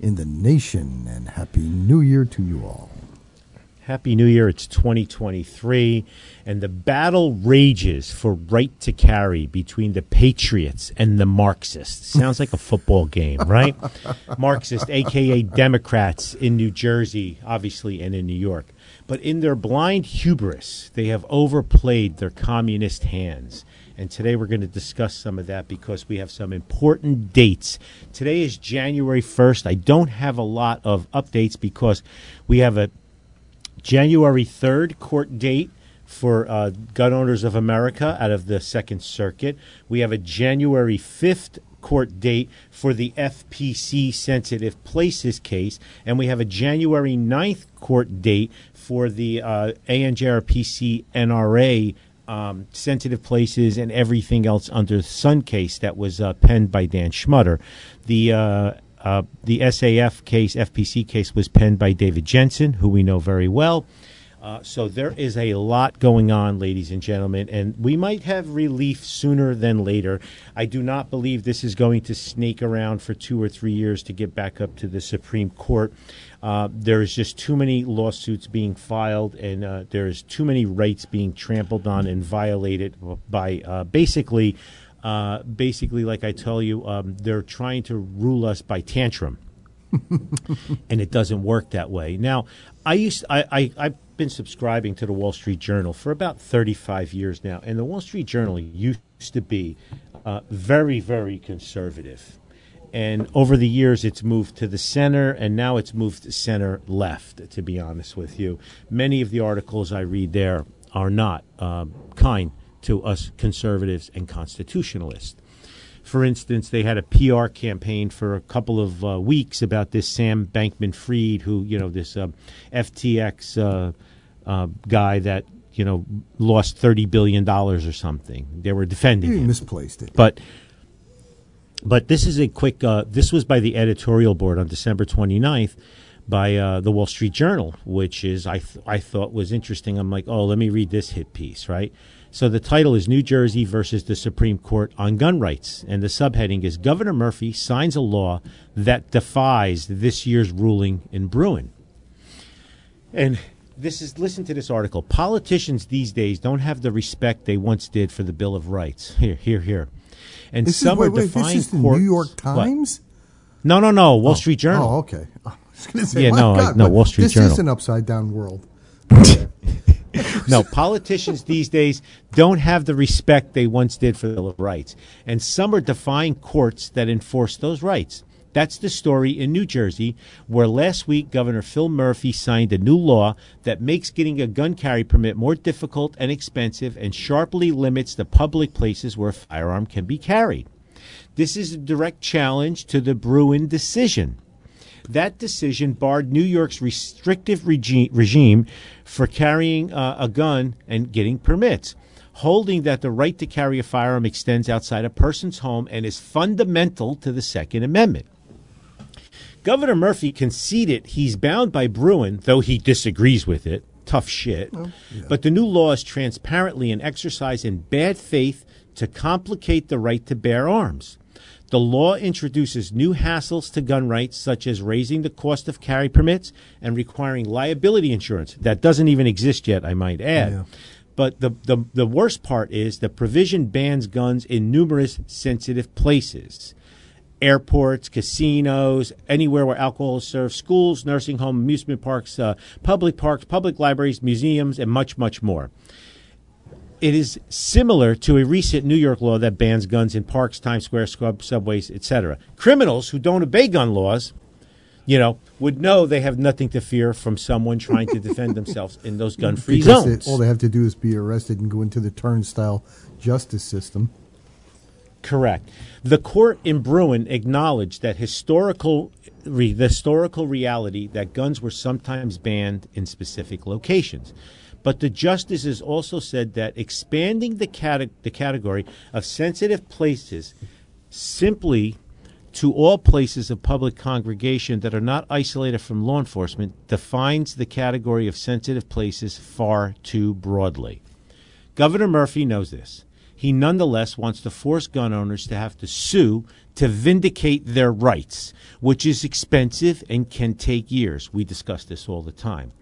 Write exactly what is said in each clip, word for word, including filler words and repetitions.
in the nation, and Happy New Year to you all. Happy New Year. It's twenty twenty-three, and the battle rages for right to carry between the patriots and the Marxists. Sounds like a football game, right? Marxist, a k a. Democrats in New Jersey, obviously, and in New York. But in their blind hubris, they have overplayed their communist hands. And today we're going to discuss some of that because we have some important dates. Today is January first. I don't have a lot of updates because we have a January third court date for uh, Gun Owners of America out of the Second Circuit. We have a January fifth court date for the F P C Sensitive Places case. And we have a January ninth court date for the uh, A N J R P C N R A Um, sensitive places and everything else under the sun case that was uh, penned by Dan Schmutter. The uh, uh, the S A F case, F P C case, was penned by David Jensen, who we know very well. Uh, so there is a lot going on, ladies and gentlemen, and we might have relief sooner than later. I do not believe this is going to snake around for two or three years to get back up to the Supreme Court. Uh, there's just too many lawsuits being filed, and uh, there's too many rights being trampled on and violated by uh, basically, uh, basically, like I tell you, um, they're trying to rule us by tantrum, and it doesn't work that way. Now, I used I, I I've been subscribing to the Wall Street Journal for about thirty-five years now, and the Wall Street Journal used to be uh, very, very conservative. And over the years, it's moved to the center, and now it's moved to center left, to be honest with you. Many of the articles I read there are not um, kind to us conservatives and constitutionalists. For instance, they had a P R campaign for a couple of uh, weeks about this Sam Bankman-Fried, who, you know, this um, F T X uh, uh, guy that, you know, lost thirty billion dollars or something. They were defending he him. He misplaced it. But... But this is a quick uh, – this was by the editorial board on December twenty-ninth by uh, the Wall Street Journal, which is I th- I thought was interesting. I'm like, oh, let me read this hit piece, right? So the title is New Jersey versus the Supreme Court on Gun Rights, and the subheading is Governor Murphy signs a law that defies this year's ruling in Bruen. And this is – listen to this article. Politicians these days don't have the respect they once did for the Bill of Rights. Here, here, here. And this some is, wait, are defined wait, this is courts. The New York Times? What? No, no, no. Wall oh. Street Journal. Oh, okay. I was going to say, yeah, my no, God, I, no. Wall Street this Journal. This is an upside down world. Okay. No, politicians these days don't have the respect they once did for the Bill of Rights, and some are defying courts that enforce those rights. That's the story in New Jersey, where last week Governor Phil Murphy signed a new law that makes getting a gun carry permit more difficult and expensive and sharply limits the public places where a firearm can be carried. This is a direct challenge to the Bruen decision. That decision barred New York's restrictive regi- regime for carrying uh, a gun and getting permits, holding that the right to carry a firearm extends outside a person's home and is fundamental to the Second Amendment. Governor Murphy conceded he's bound by Bruen, though he disagrees with it. Tough shit. Oh, yeah. But the new law is transparently an exercise in bad faith to complicate the right to bear arms. The law introduces new hassles to gun rights, such as raising the cost of carry permits and requiring liability insurance. That doesn't even exist yet, I might add. Yeah. But the, the, the worst part is the provision bans guns in numerous sensitive places. Airports, casinos, anywhere where alcohol is served, schools, nursing homes, amusement parks, uh, public parks, public libraries, museums, and much, much more. It is similar to a recent New York law that bans guns in parks, Times Square, subways, et cetera. Criminals who don't obey gun laws, you know, would know they have nothing to fear from someone trying to defend themselves in those gun-free because zones. They, all they have to do is be arrested and go into the turnstile justice system. Correct. The court in Bruen acknowledged that historical re, the historical reality that guns were sometimes banned in specific locations. But the justices also said that expanding the, cate- the category of sensitive places simply to all places of public congregation that are not isolated from law enforcement defines the category of sensitive places far too broadly. Governor Murphy knows this. He nonetheless wants to force gun owners to have to sue to vindicate their rights, which is expensive and can take years. We discuss this all the time.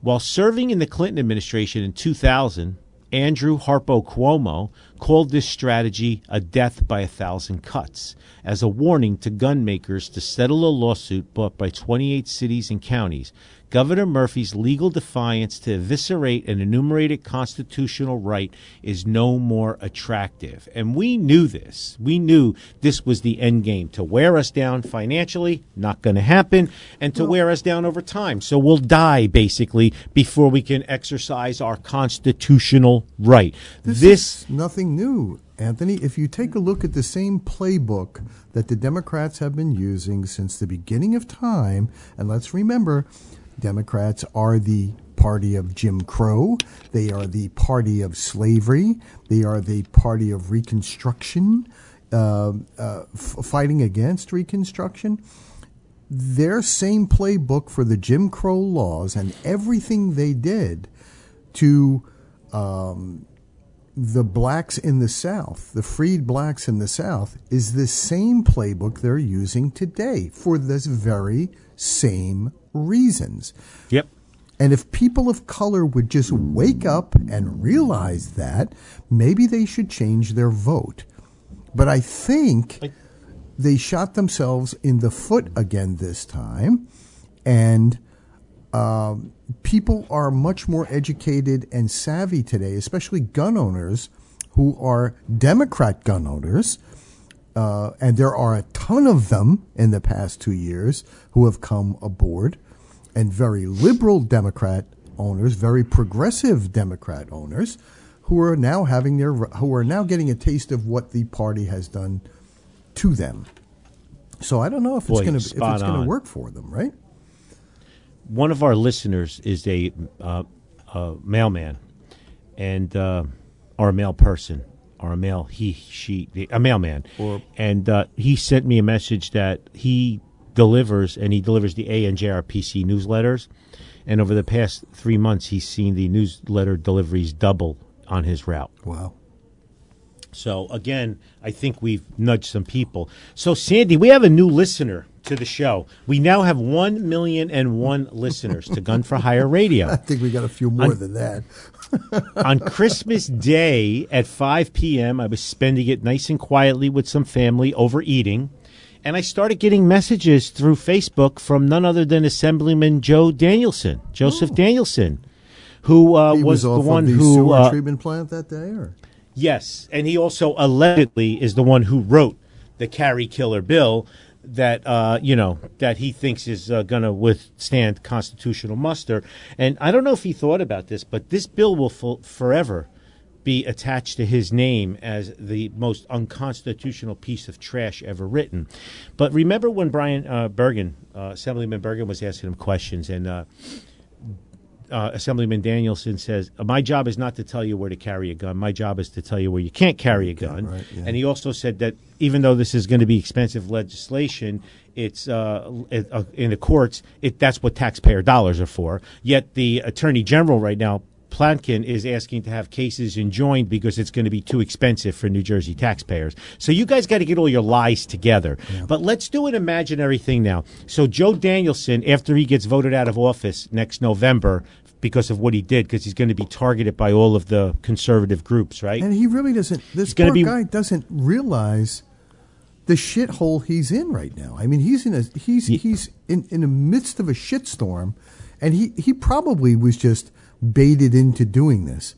While serving in the Clinton administration in two thousand, Andrew Harpo Cuomo called this strategy a death by a thousand cuts as a warning to gun makers to settle a lawsuit brought by twenty-eight cities and counties. Governor Murphy's legal defiance to eviscerate an enumerated constitutional right is no more attractive. And we knew this. We knew this was the end game, to wear us down financially, not going to happen, and to well, wear us down over time. So we'll die, basically, before we can exercise our constitutional right. This, this is nothing new, Anthony. If you take a look at the same playbook that the Democrats have been using since the beginning of time, and let's remember, Democrats are the party of Jim Crow. They are the party of slavery. They are the party of Reconstruction, uh, uh, f- fighting against Reconstruction. Their same playbook for the Jim Crow laws and everything they did to um, the blacks in the South, the freed blacks in the South, is the same playbook they're using today for this very same reasons. Yep. And if people of color would just wake up and realize that, maybe they should change their vote. But I think they shot themselves in the foot again this time, and uh, people are much more educated and savvy today, especially gun owners who are Democrat gun owners. Uh, and there are a ton of them in the past two years who have come aboard, and very liberal Democrat owners, very progressive Democrat owners, who are now having their who are now getting a taste of what the party has done to them. So I don't know if Boy, it's going to if it's going to work for them, right? One of our listeners is a, uh, a mailman, and uh, or a male person. Or a male, he, she, a mailman. Or, and uh, he sent me a message that he delivers, and he delivers the A N J R P C newsletters. And over the past three months, he's seen the newsletter deliveries double on his route. Wow. So, again, I think we've nudged some people. So, Sandy, we have a new listener to the show. We now have one million and one listeners to Gun For Hire Radio. I think we got a few more on, than that. On Christmas Day at five p.m., I was spending it nice and quietly with some family overeating, and I started getting messages through Facebook from none other than Assemblyman Joe Danielson, Joseph oh. Danielson, who uh, was, was the one the who... sewer uh, treatment plant that day? Or? Yes, and he also allegedly is the one who wrote the carry killer bill that uh, you know that he thinks is uh, going to withstand constitutional muster. And I don't know if he thought about this, but this bill will f- forever be attached to his name as the most unconstitutional piece of trash ever written. But remember when Brian uh, Bergen, uh, Assemblyman Bergen, was asking him questions, and uh, uh, Assemblyman Danielson says, my job is not to tell you where to carry a gun. My job is to tell you where you can't carry a gun. Yeah, right, yeah. And he also said that even though this is going to be expensive legislation, it's uh, in the courts, it, that's what taxpayer dollars are for. Yet the attorney general right now, Plankin, is asking to have cases enjoined because it's going to be too expensive for New Jersey taxpayers. So you guys got to get all your lies together. Yeah. But let's do an imaginary thing now. So Joe Danielson, after he gets voted out of office next November because of what he did, because he's going to be targeted by all of the conservative groups, right? And he really doesn't – this poor be, guy doesn't realize – the shithole he's in right now. I mean, he's in a he's he's in, in the midst of a shitstorm, and he, he probably was just baited into doing this.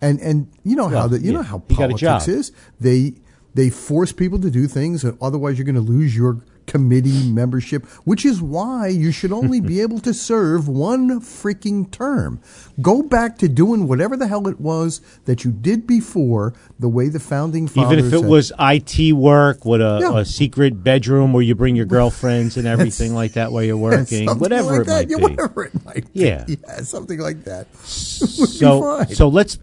And and you know well, how the, you yeah. know how politics is. They they force people to do things, and otherwise you're going to lose your committee membership, which is why you should only be able to serve one freaking term. Go back to doing whatever the hell it was that you did before, the way the founding fathers Even if it had. was I T work, what a, yeah. a secret bedroom where you bring your girlfriends and everything like that while you're working, whatever, like it that. Might yeah, whatever it might be. Yeah, yeah something like that. So, so let's.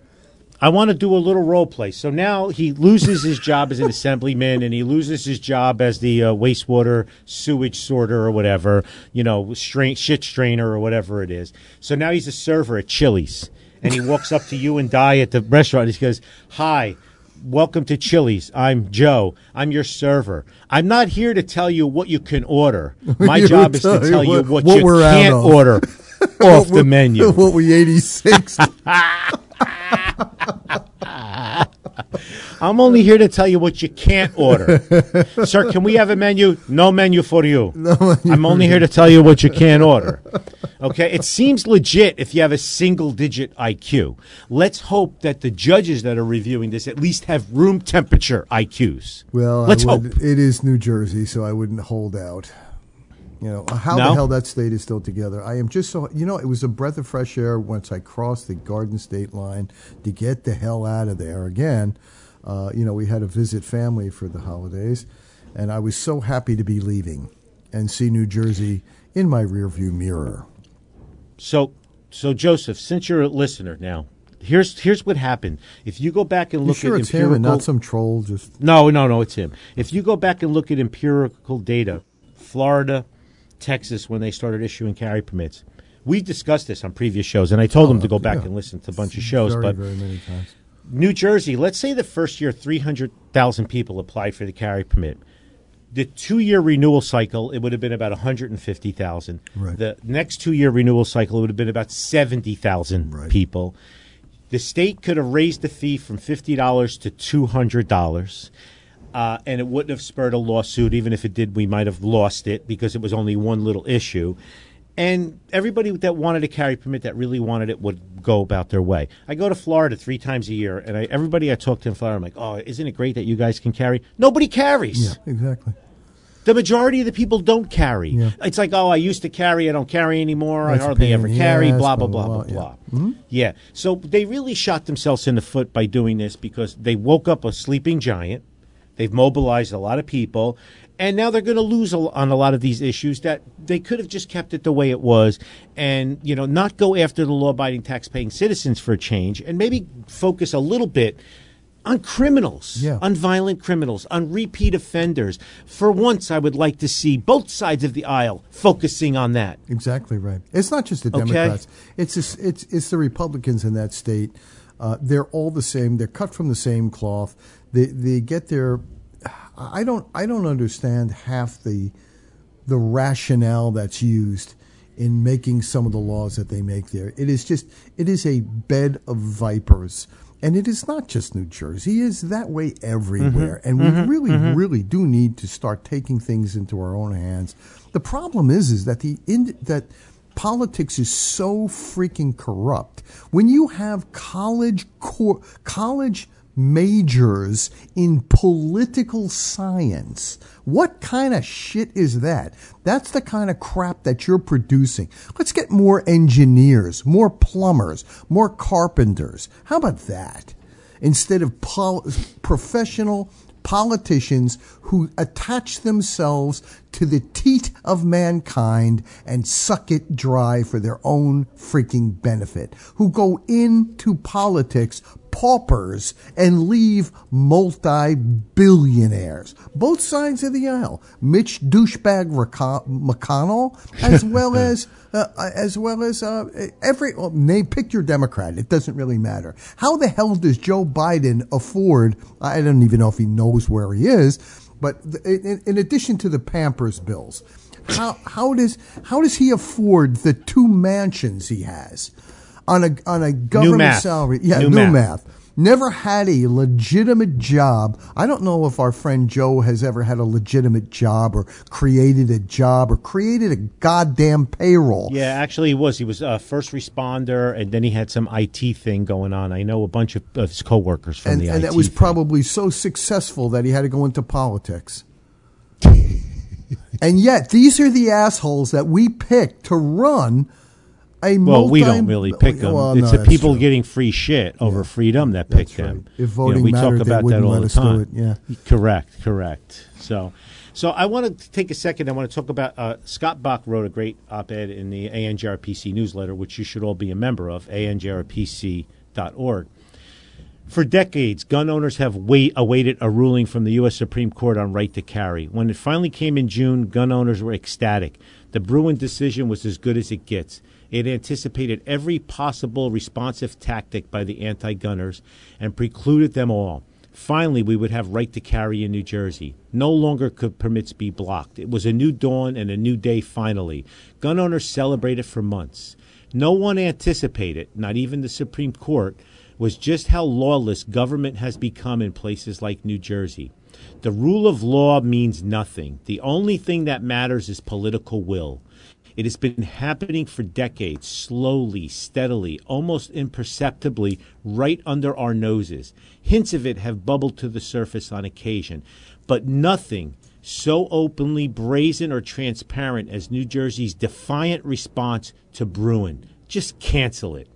I want to do a little role play. So now he loses his job as an assemblyman, and he loses his job as the uh, wastewater sewage sorter or whatever, you know, strain, shit strainer or whatever it is. So now he's a server at Chili's, and he walks up to you and Di at the restaurant. He goes, "Hi, welcome to Chili's. I'm Joe. I'm your server. I'm not here to tell you what you can order. My job is to tell you what, what you we're can't order off the menu." What we eighty-six. I'm only here to tell you what you can't order. Sir, can we have a menu? No menu for you. No menu. I'm only here to tell you what you can't order. Okay, it seems legit if you have a single-digit I Q. Let's hope that the judges that are reviewing this at least have room temperature I Qs. Well, let's I would, hope. It is New Jersey, so I wouldn't hold out. You know, how no? the hell that state is still together. I am just so, you know, it was a breath of fresh air once I crossed the Garden State line to get the hell out of there again. Uh, you know, we had to visit family for the holidays, and I was so happy to be leaving and see New Jersey in my rearview mirror. So, so Joseph, since you're a listener now, Here's here's what happened. If you go back and look sure at it's empirical, him and not some troll, just no, no, no, it's him. If you go back and look at empirical data, Florida, Texas, when they started issuing carry permits, we discussed this on previous shows, and I told oh, them to go back yeah. and listen to a bunch of shows. Very, but very many times. New Jersey, let's say the first year three hundred thousand people applied for the carry permit. The two-year renewal cycle, it would have been about one hundred fifty thousand. Right. The next two-year renewal cycle, it would have been about seventy thousand right. people. The state could have raised the fee from fifty dollars to two hundred dollars, uh, and it wouldn't have spurred a lawsuit. Even if it did, we might have lost it because it was only one little issue. And everybody that wanted a carry permit, that really wanted it, would go about their way. I go to Florida three times a year, and I, everybody I talk to in Florida, I'm like, oh, isn't it great that you guys can carry? Nobody carries. Yeah, exactly. The majority of the people don't carry. Yeah. It's like, oh, I used to carry. I don't carry anymore. That's I hardly ever carry, ass, blah, blah, blah, blah, blah. Yeah. Blah. Mm-hmm. yeah. So they really shot themselves in the foot by doing this because they woke up a sleeping giant. They've mobilized a lot of people. And now they're going to lose on a lot of these issues that they could have just kept it the way it was and, you know, not go after the law-abiding, tax-paying citizens for a change and maybe focus a little bit on criminals, yeah. on violent criminals, on repeat offenders. For once, I would like to see both sides of the aisle focusing on that. Exactly right. It's not just the Democrats. Okay? It's, just, it's, it's the Republicans in that state. Uh, they're all the same. They're cut from the same cloth. They they get their... I don't I don't understand half the the rationale that's used in making some of the laws that they make there. It is just it is a bed of vipers. And it is not just New Jersey. It is that way everywhere. Mm-hmm. And we mm-hmm. really, mm-hmm. really do need to start taking things into our own hands. The problem is is that the in, that politics is so freaking corrupt. When you have college cor- college majors in political science. What kind of shit is that? That's the kind of crap that you're producing. Let's get more engineers, more plumbers, more carpenters. How about that? Instead of pol- professional politicians who attach themselves to the teat of mankind and suck it dry for their own freaking benefit, who go into politics paupers and leave multi-billionaires. Both sides of the aisle. Mitch douchebag McConnell, as well as uh, as well as uh, every well, name. Pick your Democrat. It doesn't really matter. How the hell does Joe Biden afford? I don't even know if he knows where he is. But in, in addition to the Pampers bills, how how does how does he afford the two mansions he has? On a on a government new salary, yeah, new, new math. math. Never had a legitimate job. I don't know if our friend Joe has ever had a legitimate job or created a job or created a goddamn payroll. Yeah, actually he was. He was a first responder, and then he had some I T thing going on. I know a bunch of, of his coworkers from and, the and I T And that was thing. Probably so successful that he had to go into politics. And yet, these are the assholes that we pick to run a multi- Well, we don't really pick them. Well, no, it's the people true. getting free shit over yeah. freedom that pick right. them. If voting you know, we mattered, talk about that all the time. Yeah. Correct, correct. So, so I want to take a second. I want to talk about uh, Scott Bach wrote a great op-ed in the A N J R P C newsletter, which you should all be a member of, A N J R P C dot org. For decades, gun owners have wait, awaited a ruling from the U S Supreme Court on right to carry. When it finally came in June, gun owners were ecstatic. The Bruen decision was as good as it gets. It anticipated every possible responsive tactic by the anti-gunners and precluded them all. Finally, we would have right to carry in New Jersey. No longer could permits be blocked. It was a new dawn and a new day finally. Gun owners celebrated for months. No one anticipated, not even the Supreme Court, was just how lawless government has become in places like New Jersey. The rule of law means nothing. The only thing that matters is political will. It has been happening for decades, slowly, steadily, almost imperceptibly, right under our noses. Hints of it have bubbled to the surface on occasion, but nothing so openly brazen or transparent as New Jersey's defiant response to Bruen. Just cancel it.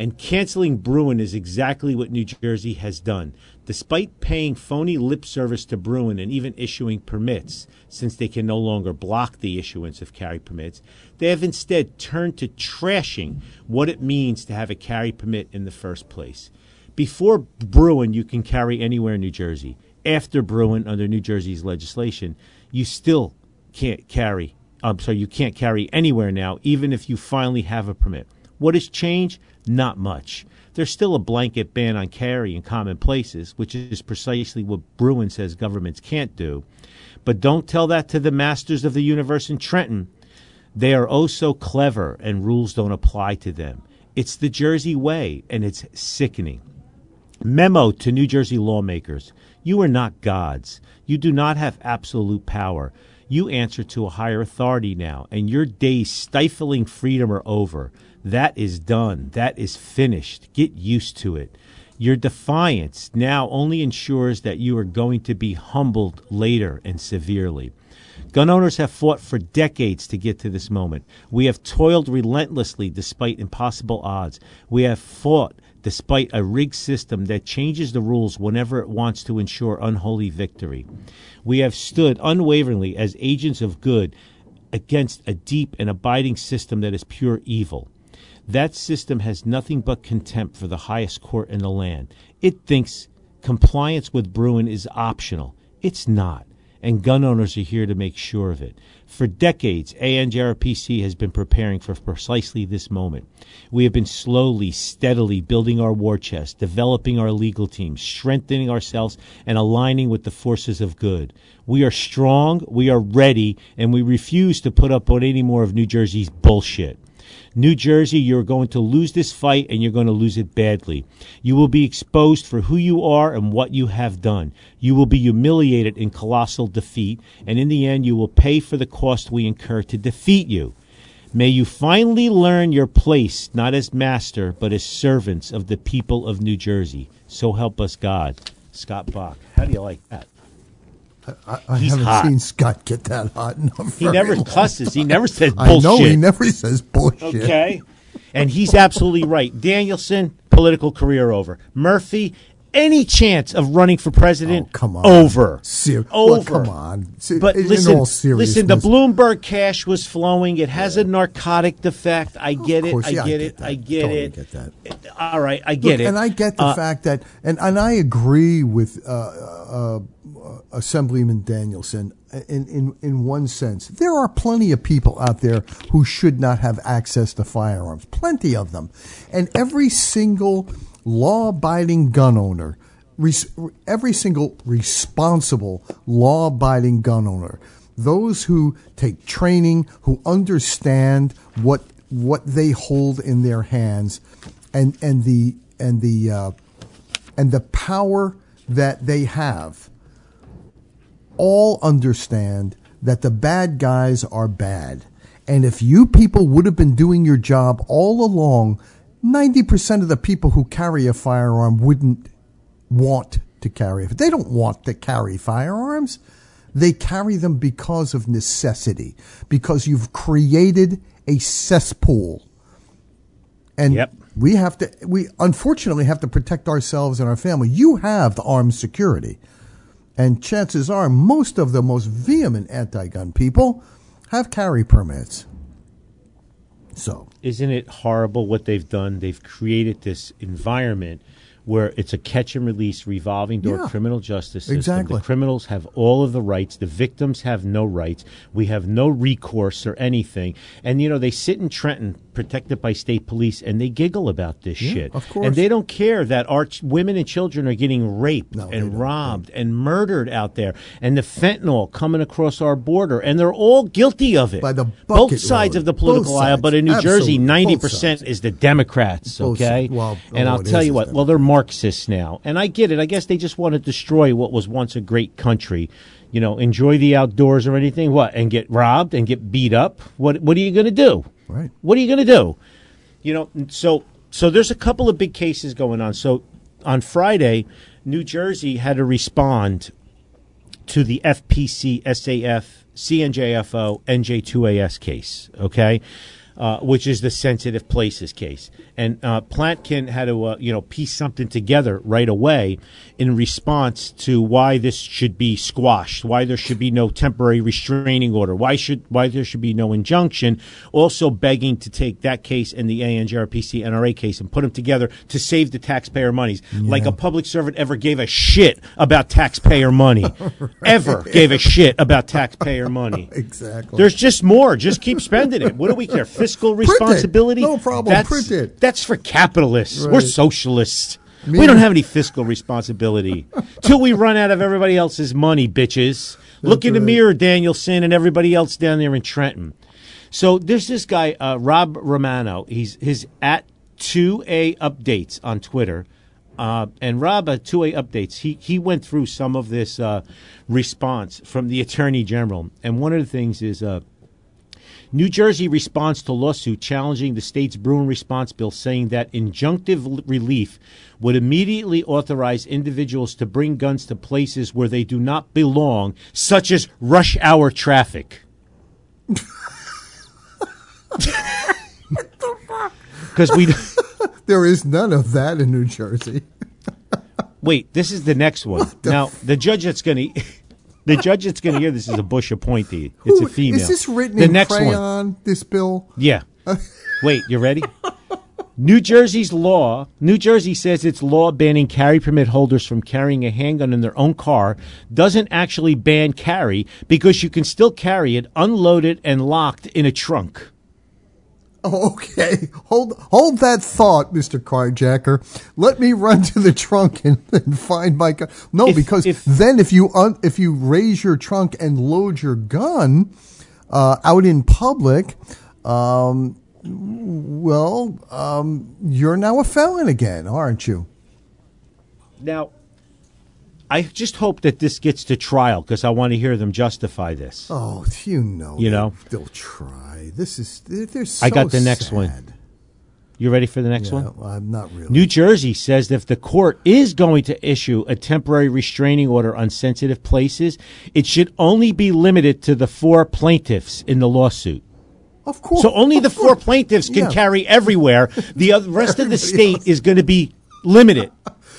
And canceling Bruen is exactly what New Jersey has done, despite paying phony lip service to Bruen and even issuing permits, since they can no longer block the issuance of carry permits. They have instead turned to trashing what it means to have a carry permit in the first place. Before Bruen, you can carry anywhere in New Jersey. After Bruen, under New Jersey's legislation, you still can't carry. I'm sorry, you can't carry anywhere now, even if you finally have a permit. What has changed? Not much. There's still a blanket ban on carry in common places, which is precisely what Bruen says governments can't do. But don't tell that to the masters of the universe in Trenton. They are oh so clever, and rules don't apply to them. It's the Jersey way, and it's sickening. Memo to New Jersey lawmakers. You are not gods. You do not have absolute power. You answer to a higher authority now, and your days stifling freedom are over. That is done. That is finished. Get used to it. Your defiance now only ensures that you are going to be humbled later and severely. Gun owners have fought for decades to get to this moment. We have toiled relentlessly despite impossible odds. We have fought despite a rigged system that changes the rules whenever it wants to ensure unholy victory. We have stood unwaveringly as agents of good against a deep and abiding system that is pure evil. That system has nothing but contempt for the highest court in the land. It thinks compliance with Bruen is optional. It's not, and gun owners are here to make sure of it. For decades, A N J R P C has been preparing for precisely this moment. We have been slowly, steadily building our war chest, developing our legal team, strengthening ourselves, and aligning with the forces of good. We are strong, we are ready, and we refuse to put up with any more of New Jersey's bullshit. New Jersey, you're going to lose this fight, and you're going to lose it badly. You will be exposed for who you are and what you have done. You will be humiliated in colossal defeat, and in the end, you will pay for the cost we incur to defeat you. May you finally learn your place, not as master, but as servants of the people of New Jersey. So help us God. Scott Bach. How do you like that? I, I haven't hot. seen Scott get that hot in a He never cusses. He never says bullshit. I know he never says bullshit. Okay. And he's absolutely right. Danielson, political career over. Murphy, any chance of running for president? Oh, come on. Over. Ser- over. Well, come on. Se- but listen, in all seriousness, listen, the Bloomberg cash was flowing. It has yeah. a narcotic defect. I get it. I, yeah, get it. I get totally it. I get it. Get that. All right. I get Look, it. And I get the uh, fact that, and, and I agree with uh, uh, Assemblyman Danielson in, in, in one sense. There are plenty of people out there who should not have access to firearms. Plenty of them. And every single law-abiding gun owner, res- every single responsible law-abiding gun owner, those who take training, who understand what what they hold in their hands, and and the and the uh, and the power that they have, all understand that the bad guys are bad. And if you people would have been doing your job all along, ninety percent of the people who carry a firearm wouldn't want to carry it. They don't want to carry firearms. They carry them because of necessity, because you've created a cesspool. And yep. we have to, we unfortunately have to protect ourselves and our family. You have the armed security. And chances are most of the most vehement anti-gun people have carry permits. So, isn't it horrible what they've done? They've created this environment where it's a catch and release revolving door yeah, criminal justice system. Exactly. The criminals have all of the rights. The victims have no rights. We have no recourse or anything. And, you know, they sit in Trenton protected by state police and they giggle about this yeah, shit. Of course. And they don't care that our ch- women and children are getting raped no, and robbed and murdered out there. And the fentanyl coming across our border. And they're all guilty of it. By the bucket Both sides loaded. of the political aisle. But in New Absolutely. Jersey, ninety percent is the Democrats. Okay. Well, and oh, I'll tell you what. Well, they're more Marxists now, and I get it. I guess they just want to destroy what was once a great country. You know, enjoy the outdoors or anything. What? And get robbed and get beat up. What? What are you going to do? Right. What are you going to do? You know. So, so there's a couple of big cases going on. So, on Friday, New Jersey had to respond to the F P C, S A F, C N J F O, N J two A S case. Okay. Uh, which is the sensitive places case. And uh, Plankin had to, uh, you know, piece something together right away in response to why this should be squashed, why there should be no temporary restraining order, why should why there should be no injunction, also begging to take that case and the A N J R P C N R A case and put them together to save the taxpayer monies. Yeah. Like a public servant ever gave a shit about taxpayer money. Right. Ever gave a shit about taxpayer money. Exactly. There's just more. Just keep spending it. What do we care? Fiscal responsibility? No problem. That's, print it. That's for capitalists. Right. We're socialists. Me? We don't have any fiscal responsibility. Till we run out of everybody else's money, bitches. That's Look in right. the mirror, Danielson, and everybody else down there in Trenton. So there's this guy, uh, Rob Romano. He's his at two A Updates on Twitter. Uh, and Rob at two A Updates, he, he went through some of this uh, response from the Attorney General. And one of the things is... Uh, New Jersey responds to lawsuit challenging the state's Bruen response bill, saying that injunctive relief would immediately authorize individuals to bring guns to places where they do not belong, such as rush hour traffic. What the fuck? Because we there is none of that in New Jersey. Wait, this is the next one. The now, f- the judge that's going to... The judge that's going to hear this is a Bush appointee. It's a female. Is this written the in next crayon, one. this bill? Yeah. Wait, you ready? New Jersey's law, New Jersey says its law banning carry permit holders from carrying a handgun in their own car doesn't actually ban carry because you can still carry it unloaded and locked in a trunk. Okay, hold hold that thought, Mister Carjacker. Let me run to the trunk and, and find my gun. No, if, because if, then if you un, if you raise your trunk and load your gun uh, out in public, um, well, um, you're now a felon again, aren't you? Now, I just hope that this gets to trial because I want to hear them justify this. Oh, you know, you know, they'll try. This is they're so I got the next sad. one. You ready for the next yeah, one? I'm not really. New Jersey says that if the court is going to issue a temporary restraining order on sensitive places, it should only be limited to the four plaintiffs in the lawsuit. Of course. So only the four plaintiffs can yeah. carry everywhere. The other, rest of the state else. is going to be limited.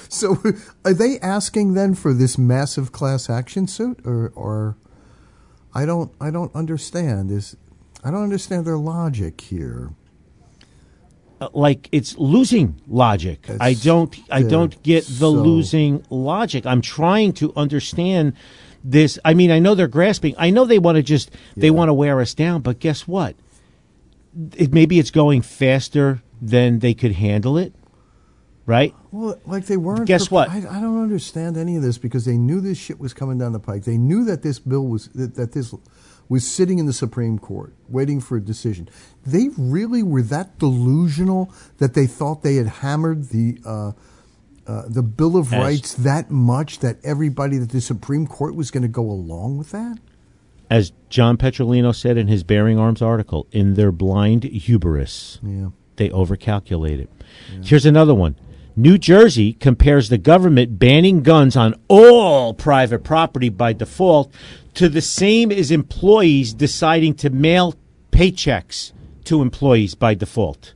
So are they asking then for this massive class action suit or, or I don't I don't understand is I don't understand their logic here. Uh, like it's losing logic. It's, I don't I yeah, don't get the so. losing logic. I'm trying to understand this. I mean, I know they're grasping. I know they want to just yeah. they want to wear us down, but guess what? It maybe it's going faster than they could handle it. Right? Well, like they weren't. Guess prepared. what? I, I don't understand any of this because they knew this shit was coming down the pike. They knew that this bill was that, that this was sitting in the Supreme Court waiting for a decision. They really were that delusional that they thought they had hammered the uh, uh, the Bill of as, Rights that much that everybody that the Supreme Court was going to go along with that. As John Petrolino said in his Bearing Arms article, in their blind hubris, yeah. they overcalculate it. Yeah. Here's another one. New Jersey compares the government banning guns on all private property by default to the same as employees deciding to mail paychecks to employees by default.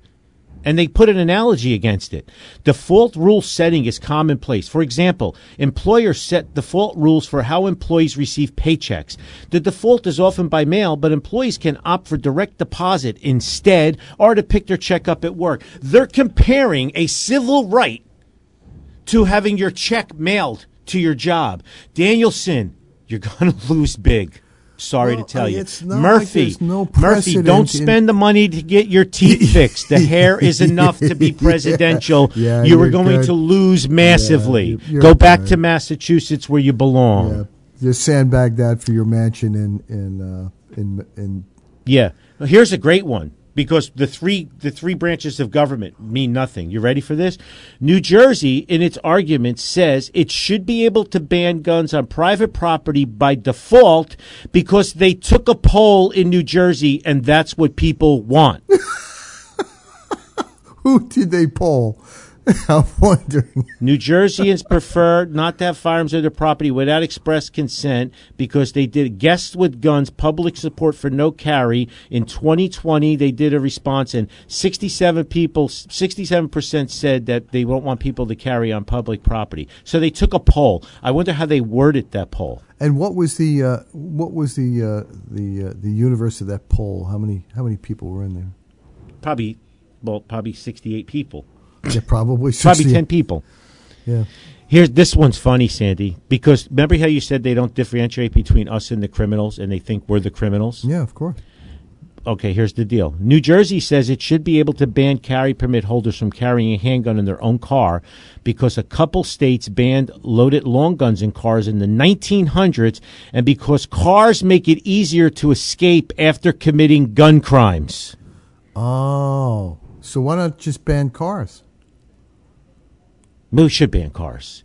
And they put an analogy against it. Default rule setting is commonplace. For example, employers set default rules for how employees receive paychecks. The default is often by mail, but employees can opt for direct deposit instead or to pick their check up at work. They're comparing a civil right to having your check mailed to your job. Danielson, you're going to lose big. Sorry well, to tell you, it's not Murphy, like no Murphy, don't spend the money to get your teeth fixed. The hair is enough to be presidential. yeah, you were going good. to lose massively. Yeah, you're, you're Go back right. to Massachusetts where you belong. Yeah. Just sandbag that for your mansion in in uh, in in. Yeah, well, here's a great one because the three the three branches of government mean nothing. You ready for this? New Jersey, in its argument, says it should be able to ban guns on private property by default because they took a poll in New Jersey and that's what people want. Who did they poll? I'm wondering. New Jerseyans prefer not to have firearms on their property without express consent because they did Guests with Guns public support for no carry. In twenty twenty, they did a response, and sixty-seven people, sixty-seven percent said that they won't want people to carry on public property. So they took a poll. I wonder how they worded that poll. And what was the uh, what was the uh, the uh, the universe of that poll? How many how many people were in there? Probably, well, probably sixty-eight people. Yeah, probably probably ten people. Yeah. Here's this one's funny, Sandy, because remember how you said they don't differentiate between us and the criminals, and they think we're the criminals? Yeah, of course. Okay, here's the deal. New Jersey says it should be able to ban carry permit holders from carrying a handgun in their own car because a couple states banned loaded long guns in cars in the nineteen hundreds, and because cars make it easier to escape after committing gun crimes. Oh, so why not just ban cars? We should ban cars.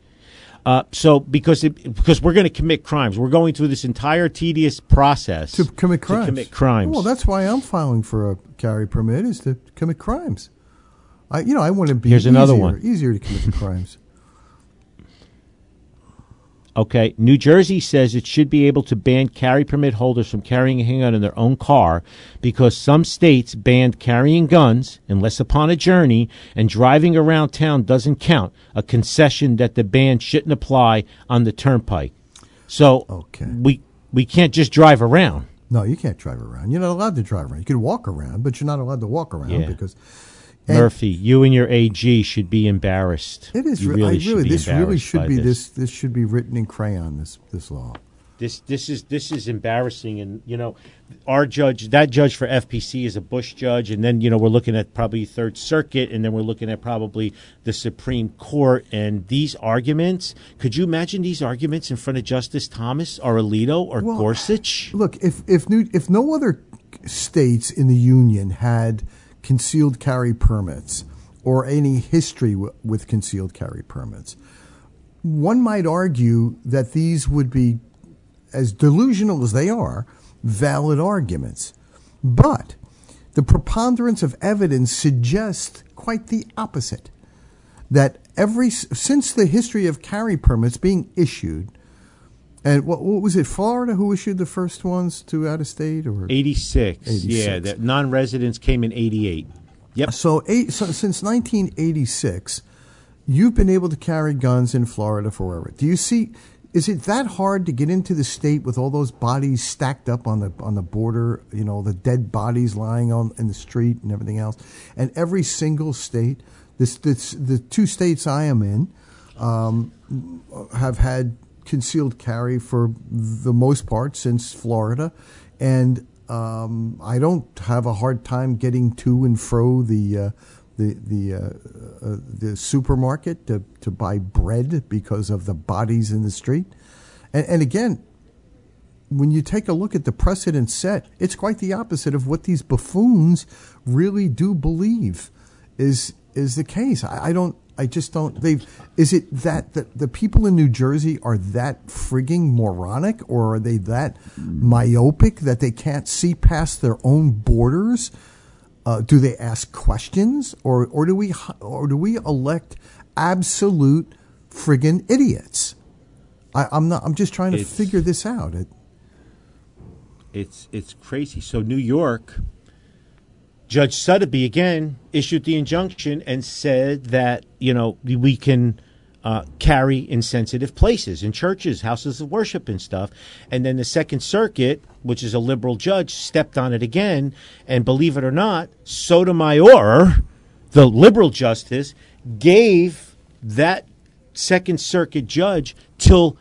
Uh, so because it, because we're going to commit crimes. We're going through this entire tedious process. To commit crimes. To commit crimes. Well, that's why I'm filing for a carry permit, is to commit crimes. I, you know, I want to be Here's easier, another one. easier to commit crimes. Okay, New Jersey says it should be able to ban carry permit holders from carrying a handgun in their own car because some states banned carrying guns unless upon a journey, and driving around town doesn't count, a concession that the ban shouldn't apply on the turnpike. So okay. we we can't just drive around. No, you can't drive around. You're not allowed to drive around. You can walk around, but you're not allowed to walk around yeah. because... Murphy, you and your A G should be embarrassed. It is. You really, I really should be this really should be this. this. This should be written in crayon. This this law. This this is this is embarrassing, and you know, our judge, that judge for F P C is a Bush judge, and then you know we're looking at probably Third Circuit, and then we're looking at probably the Supreme Court, and these arguments. Could you imagine these arguments in front of Justice Thomas or Alito or well, Gorsuch? Look, if if new, if no other states in the union had concealed carry permits or any history w- with concealed carry permits, one might argue that these would be, as delusional as they are, valid arguments. But the preponderance of evidence suggests quite the opposite, that every since the history of carry permits being issued, and what, what was it, Florida who issued the first ones to out-of-state? Or eighty-six. eighty-six. Yeah, the non-residents came in eighty-eight. Yep. So, eight, so since nineteen eighty-six, you've been able to carry guns in Florida forever. Do you see, is it that hard to get into the state with all those bodies stacked up on the on the border, you know, the dead bodies lying on in the street and everything else? And every single state, this, this the two states I am in um, have had concealed carry for the most part since Florida, and um, I don't have a hard time getting to and fro the uh, the the uh, uh, the supermarket to, to buy bread because of the bodies in the street. And, and again, when you take a look at the precedent set, it's quite the opposite of what these buffoons really do believe is is the case. I, I don't. I just don't. They've. Is it that the, the people in New Jersey are that frigging moronic, or are they that myopic that they can't see past their own borders? Uh, do they ask questions, or or do we or do we elect absolute friggin' idiots. I, I'm not. I'm just trying to it's, figure this out. It, it's it's crazy. So New York, Judge Sotomayor again issued the injunction and said that, you know, we can uh, carry in sensitive places, in churches, houses of worship and stuff. And then the Second Circuit, which is a liberal judge, stepped on it again. And believe it or not, Sotomayor, the liberal justice, gave that Second Circuit judge till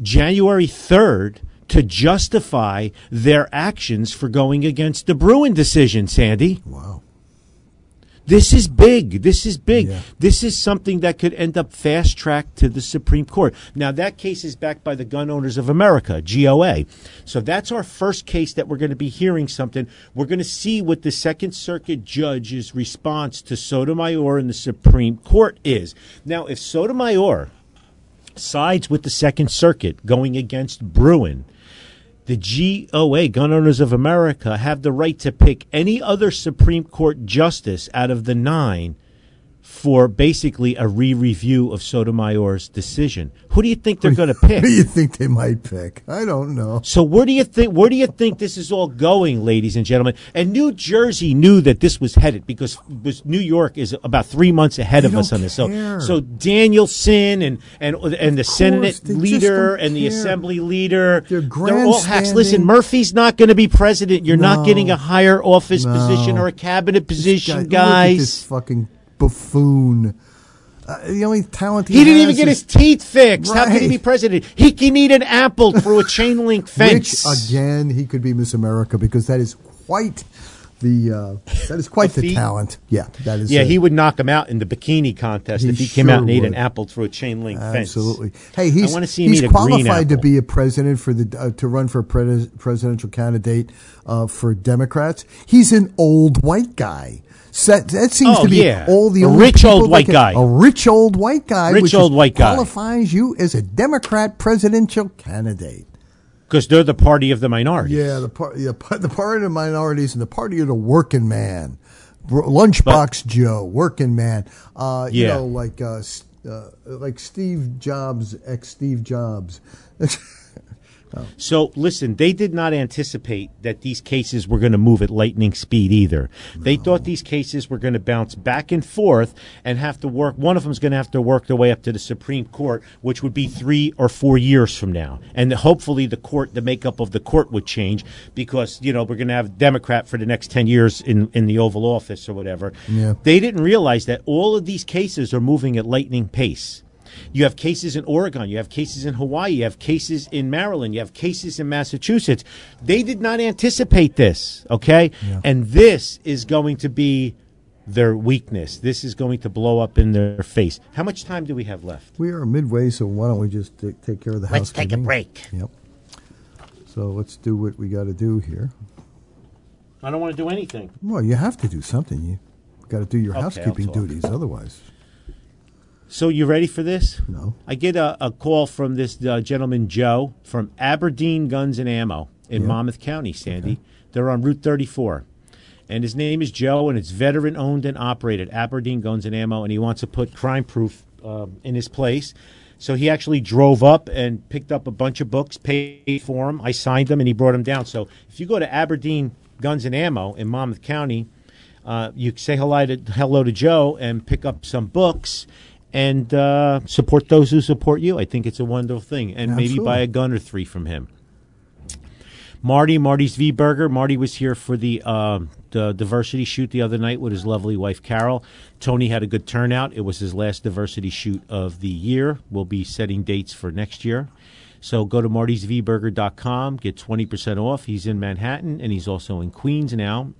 January third to justify their actions for going against the Bruen decision, Sandy. Wow. This is big. This is big. Yeah. This is something that could end up fast-tracked to the Supreme Court. Now, that case is backed by the Gun Owners of America, G O A. So that's our first case that we're going to be hearing something. We're going to see what the Second Circuit judge's response to Sotomayor in the Supreme Court is. Now, if Sotomayor sides with the Second Circuit going against Bruen, the G O A, Gun Owners of America, have the right to pick any other Supreme Court justice out of the nine for basically a re-review of Sotomayor's decision. Who do you think they're going to pick? Who do you think they might pick? I don't know. So where do you think where do you think this is all going, ladies and gentlemen? And New Jersey knew that this was headed because New York is about three months ahead they of us on this. So, so Danielson and and and the course, Senate leader and the Assembly leader, they're, they're all hacks. Listen, Murphy's not going to be president. You're no. not getting a higher office no. position or a cabinet position, guy, guys. Look at this fucking buffoon. Uh, the only talent he, he didn't even get is, his teeth fixed. Right. How can he be president? He can eat an apple through a chain link fence. Rich, again, he could be Miss America because that is quite the uh, that is quite the he, talent. Yeah, that is. Yeah, a, he would knock him out in the bikini contest he if he sure came out and would. ate an apple through a chain link Absolutely. fence. Absolutely. Hey, he's I want to see him he's eat qualified to be a president for the uh, to run for a pres- presidential candidate uh, for Democrats. He's an old white guy. Set, that seems oh, to be yeah. all the a only rich old white can, guy. A rich old white guy, rich which old white qualifies guy. you as a Democrat presidential candidate because they're the party of the minorities. Yeah, the party, yeah, the party of the minorities and the party of the working man, lunchbox but, Joe, working man. Uh, yeah. You know, like uh, uh, like Steve Jobs, ex Steve Jobs. Oh. So, listen, they did not anticipate that these cases were going to move at lightning speed either. No. They thought these cases were going to bounce back and forth and have to work. One of them is going to have to work their way up to the Supreme Court, which would be three or four years from now. And hopefully the court, the makeup of the court would change because, you know, we're going to have a Democrat for the next ten years in, in the Oval Office or whatever. Yeah. They didn't realize that all of these cases are moving at lightning pace. You have cases in Oregon. You have cases in Hawaii. You have cases in Maryland. You have cases in Massachusetts. They did not anticipate this, okay? Yeah. And this is going to be their weakness. This is going to blow up in their face. How much time do we have left? We are midway, so why don't we just t- take care of the housekeeping? Let's take a break. Yep. So let's do what we got to do here. I don't want to do anything. Well, you have to do something. You got to do your okay, housekeeping duties otherwise. So you ready for this? No. I get a, a call from this uh, gentleman, Joe, from Aberdeen Guns and Ammo in yeah. Monmouth County, Sandy. Okay. They're on Route thirty-four. And his name is Joe, and it's veteran-owned and operated, Aberdeen Guns and Ammo, and he wants to put crime-proof uh, in his place. So he actually drove up and picked up a bunch of books, paid for them. I signed them, and he brought them down. So if you go to Aberdeen Guns and Ammo in Monmouth County, uh, you say hello to, hello to Joe and pick up some books. And uh, support those who support you. I think it's a wonderful thing. And Absolutely. maybe buy a gun or three from him. Marty, Marty's V-Burger. Marty was here for the, uh, the diversity shoot the other night with his lovely wife, Carol. Tony had a good turnout. It was his last diversity shoot of the year. We'll be setting dates for next year. So go to martys v burger dot com. Get twenty percent off. He's in Manhattan, and he's also in Queens now.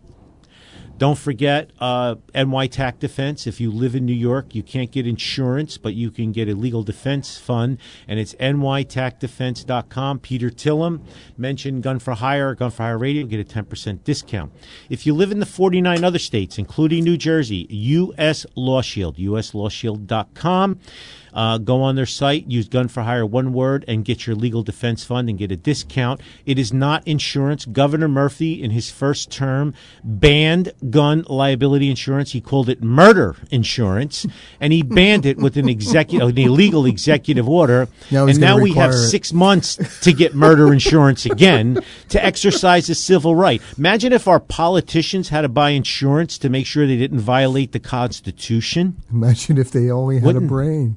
Don't forget uh, N Y T A C Defense. If you live in New York, you can't get insurance, but you can get a legal defense fund, and it's N Y T A C Defense dot com. Peter Tillum, mention Gun for Hire, Gun for Hire Radio, get a ten percent discount. If you live in the forty-nine other states, including New Jersey, U S Law Shield, U S Law Shield dot com. Uh, go on their site, use Gun for Hire, one word, and get your legal defense fund and get a discount. It is not insurance. Governor Murphy, in his first term, banned gun liability insurance. He called it murder insurance, and he banned it with an executive, an illegal executive order. Now and now we have it. six months to get murder insurance again to exercise a civil right. Imagine if our politicians had to buy insurance to make sure they didn't violate the Constitution. Imagine if they only had Wouldn't. a brain.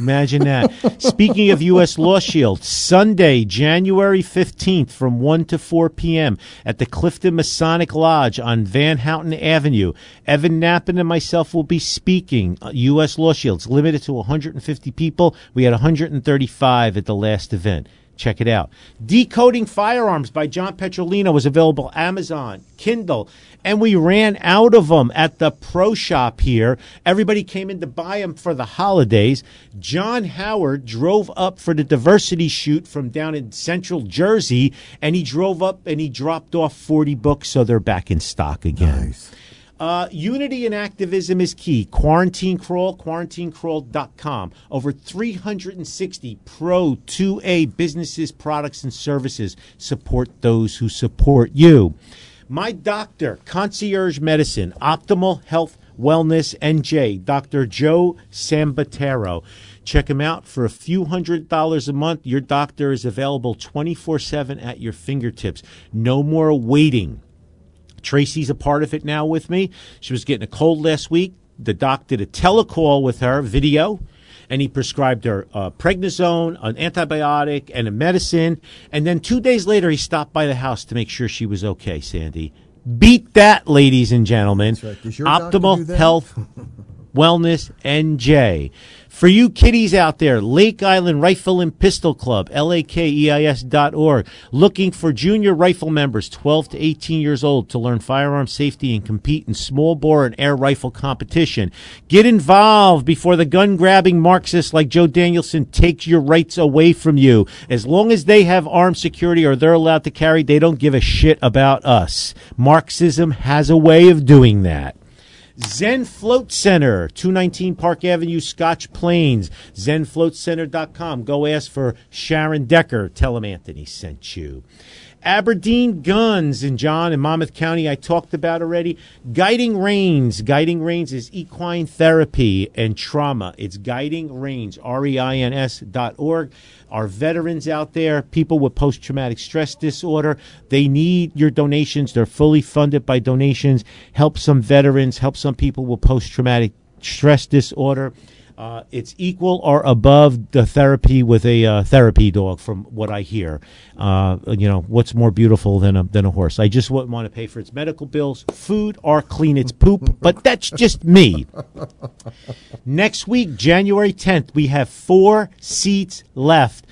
Imagine that. Speaking of U S Law Shield, Sunday, January fifteenth from one to four p.m. at the Clifton Masonic Lodge on Van Houten Avenue. Evan Knappen and myself will be speaking. U S Law Shield's limited to one hundred fifty people. We had one hundred thirty-five at the last event. Check it out. Decoding Firearms by John Petrolino is available Amazon, Kindle, and we ran out of them at the pro shop here. Everybody came in to buy them for the holidays. John Howard drove up for the diversity shoot from down in central Jersey, and he drove up and he dropped off forty books, so they're back in stock again. Nice. Uh, unity in activism is key. Quarantine Crawl, quarantine crawl dot com. Over three hundred sixty pro two A businesses, products, and services. Support those who support you. My doctor, concierge medicine, optimal health, wellness, N J, Doctor Joe Sambatero. Check him out for a few hundred dollars a month. Your doctor is available twenty-four seven at your fingertips. No more waiting. Tracy's a part of it now with me. She was getting a cold last week. The doc did a telecall with her, video, and he prescribed her uh, prednisone, an antibiotic, and a medicine. And then two days later, he stopped by the house to make sure she was okay, Sandy. Beat that, ladies and gentlemen. That's right. Does your Optimal doctor do that? Health, wellness, N J. For you kiddies out there, Lake Island Rifle and Pistol Club, L A K E I S dot org, looking for junior rifle members twelve to eighteen years old to learn firearm safety and compete in small bore and air rifle competition. Get involved before the gun-grabbing Marxists like Joe Danielson takes your rights away from you. As long as they have armed security or they're allowed to carry, they don't give a shit about us. Marxism has a way of doing that. Zen Float Center, two nineteen Park Avenue, Scotch Plains, zen float center dot com. Go ask for Sharon Decker. Tell them Anthony sent you. Aberdeen Guns in John and Monmouth County, I talked about already. Guiding Reins. Guiding Reins is equine therapy and trauma. It's Guiding Reins, R E I N S dot org. Our veterans out there, people with post-traumatic stress disorder, they need your donations. They're fully funded by donations. Help some veterans. Help some people with post-traumatic stress disorder. Uh, it's equal or above the therapy with a uh, therapy dog, from what I hear. Uh, you know, what's more beautiful than a than a horse? I just wouldn't want to pay for its medical bills, food, or clean its poop, but that's just me. Next week, January tenth, we have four seats left.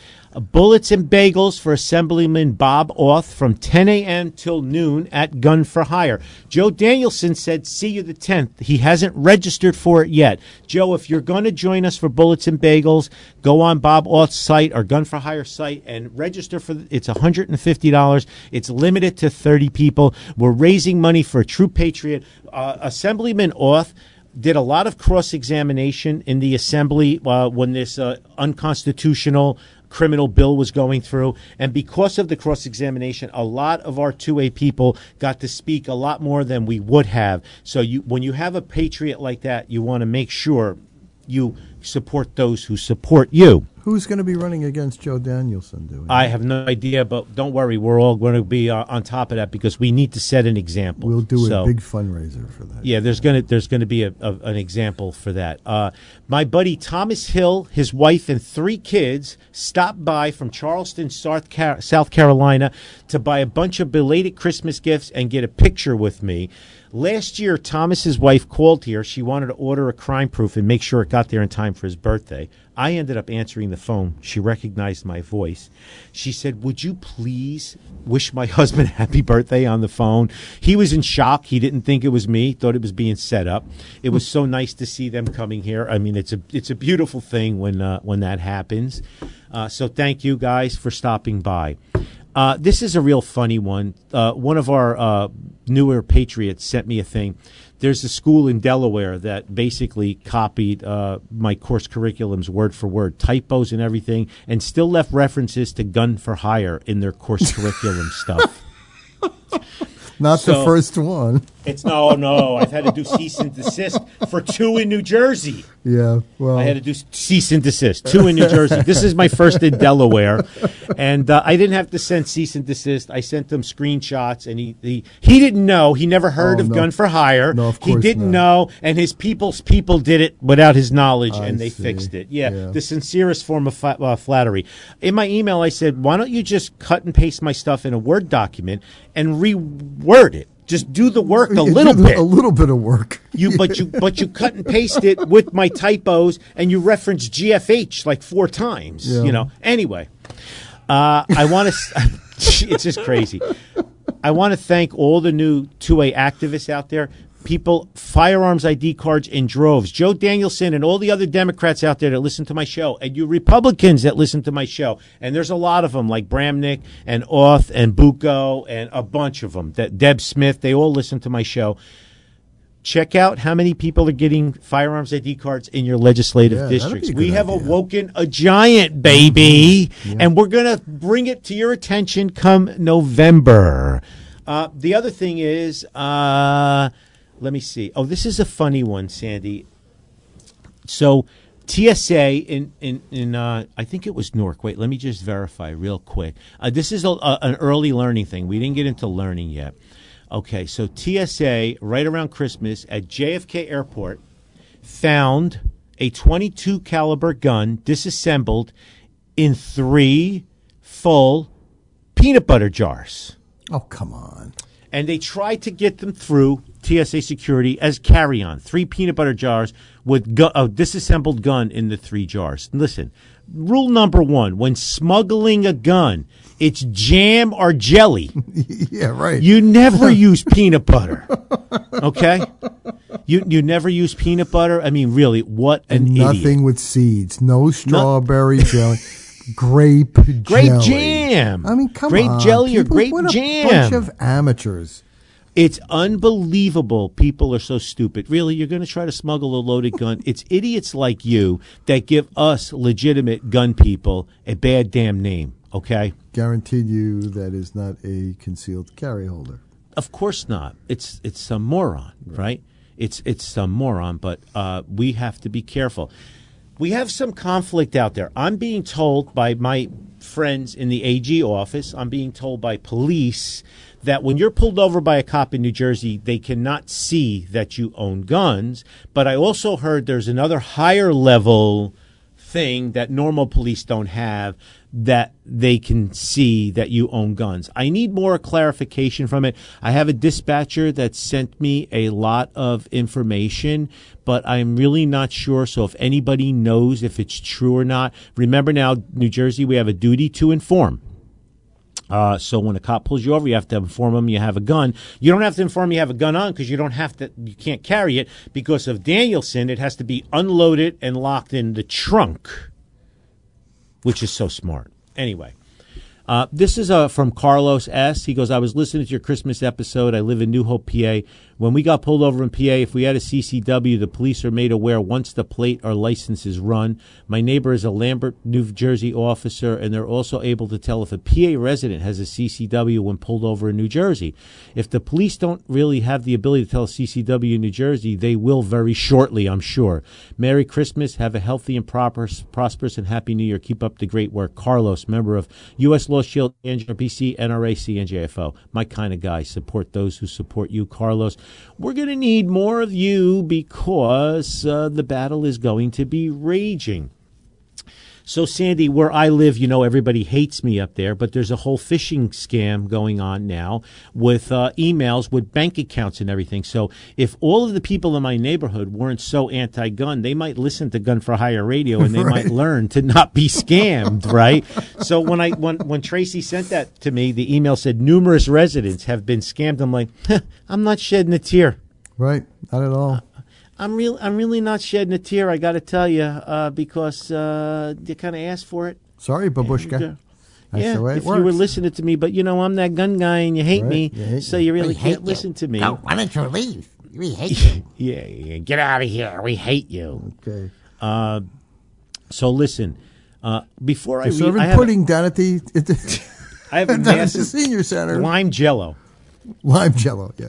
Bullets and Bagels for Assemblyman Bob Auth from ten a.m. till noon at Gun For Hire. Joe Danielson said, see you the tenth. He hasn't registered for it yet. Joe, if you're going to join us for Bullets and Bagels, go on Bob Auth's site or Gun For Hire site and register for it. It's one hundred fifty dollars. It's limited to thirty people. We're raising money for a true patriot. Uh, Assemblyman Auth did a lot of cross-examination in the assembly uh, when this uh, unconstitutional criminal bill was going through, and because of the cross-examination, a lot of our two A people got to speak a lot more than we would have. So you, when you have a patriot like that, you want to make sure you support those who support you. Who's going to be running against Joe Danielson? Do I have no idea, but don't worry. We're all going to be uh, on top of that because we need to set an example. We'll do so, a big fundraiser for that. Yeah, there's going to there's going to be a, a, an example for that. Uh, my buddy Thomas Hill, his wife, and three kids stopped by from Charleston, South, Car- South Carolina to buy a bunch of belated Christmas gifts and get a picture with me. Last year, Thomas's wife called here. She wanted to order a Crime Proof and make sure it got there in time for his birthday. I ended up answering the phone. She recognized my voice. She said, would you please wish my husband happy birthday on the phone? He was in shock. He didn't think it was me. Thought it was being set up. It was so nice to see them coming here. I mean, it's a it's a beautiful thing when, uh, when that happens. Uh, so thank you guys for stopping by. Uh, this is a real funny one. Uh, one of our uh, newer patriots sent me a thing. There's a school in Delaware that basically copied uh, my course curriculums word for word, typos and everything, and still left references to Gun For Hire in their course curriculum stuff. Not so, the first one. It's no, no. I've had to do cease and desist for two in New Jersey. Yeah, well, I had to do cease and desist. Two in New Jersey. This is my first in Delaware, and uh, I didn't have to send cease and desist. I sent him screenshots, and he he, he didn't know. He never heard oh, of no. Gun for Hire. No, of course he didn't not. know, and his people's people did it without his knowledge, I and they see. fixed it. Yeah, yeah, the sincerest form of fa- uh, flattery. In my email, I said, "Why don't you just cut and paste my stuff in a Word document and reword it?" Just do the work a little bit. A little bit of work. You, but you, but you cut and paste it with my typos, and you reference G F H like four times. Yeah. You know. Anyway, uh, I want to. It's just crazy. I want to thank all the new two A activists out there. People, firearms I D cards in droves. Joe Danielson and all the other Democrats out there that listen to my show, and you Republicans that listen to my show, and there's a lot of them, like Bramnick and Auth and Bucco and a bunch of them, that Deb Smith, they all listen to my show. Check out how many people are getting firearms I D cards in your legislative yeah, districts. We have idea. awoken a giant, baby, yeah. and we're going to bring it to your attention come November. Uh, the other thing is... Uh, Let me see. Oh, this is a funny one, Sandy. So T S A in, in, in uh, I think it was Newark. Wait, let me just verify real quick. Uh, this is a, a, an early learning thing. We didn't get into learning yet. Okay, so T S A, right around Christmas, at J F K Airport, found a twenty-two caliber gun disassembled in three full peanut butter jars. Oh, come on. And they tried to get them through T S A security as carry-on. Three peanut butter jars with gu- a disassembled gun in the three jars. Listen, rule number one, when smuggling a gun, it's jam or jelly. Yeah, right. You never use peanut butter, okay? You you never use peanut butter? I mean, really, what an Nothing idiot. Nothing with seeds. No strawberry no- jelly. Grape jelly. Grape jam. I mean, come grape on. Grape jelly or people, grape what a jam. Bunch of amateurs. It's unbelievable. People are so stupid. Really, you're going to try to smuggle a loaded gun? It's idiots like you that give us legitimate gun people a bad damn name, okay? Guaranteed you that is not a concealed carry holder. Of course not. It's it's some moron, right? right? It's it's some moron, but uh, we have to be careful. We have some conflict out there. I'm being told by my friends in the A G office, I'm being told by police that when you're pulled over by a cop in New Jersey, they cannot see that you own guns. But I also heard there's another higher level thing that normal police don't have, that they can see that you own guns. I need more clarification from it. I have a dispatcher that sent me a lot of information, but I'm really not sure. So if anybody knows if it's true or not, remember now, New Jersey, we have a duty to inform. Uh, so when a cop pulls you over, you have to inform them you have a gun. You don't have to inform them you have a gun on because you don't have to, you can't carry it because of Danielson. It has to be unloaded and locked in the trunk, which is so smart. Anyway, uh, this is uh, from Carlos S. He goes, I was listening to your Christmas episode. I live in New Hope, P A. When we got pulled over in P A, if we had a C C W, the police are made aware once the plate or license is run. My neighbor is a Lambert, New Jersey officer, and they're also able to tell if a P A resident has a C C W when pulled over in New Jersey. If the police don't really have the ability to tell a C C W in New Jersey, they will very shortly, I'm sure. Merry Christmas. Have a healthy and proper, prosperous and happy New Year. Keep up the great work. Carlos, member of U S Law Shield, A N J R P C, N R A, C N J F O. My kind of guy. Support those who support you, Carlos. We're going to need more of you because uh, the battle is going to be raging. So, Sandy, where I live, you know, everybody hates me up there, but there's a whole phishing scam going on now with uh, emails, with bank accounts and everything. So if all of the people in my neighborhood weren't so anti-gun, they might listen to Gun for Hire Radio and they right. might learn to not be scammed, right? So when I when, when Tracy sent that to me, the email said numerous residents have been scammed. I'm like, huh, I'm not shedding a tear. Right. Not at all. Uh, I'm real. I'm really not shedding a tear. I got to tell you, uh, because uh, you kind of asked for it. Sorry, babushka. And, uh, That's yeah, the way it if works. You were listening to me, but you know I'm that gun guy, and you hate right. me, you hate so you really can't you. listen to me. No, why don't you leave? We hate you. yeah, yeah, get out of here. We hate you. Okay. Uh, so listen, uh, before so I serve re- pudding down at the, at the I have a massive senior center. Lime Jello. Lime Jello. Yeah.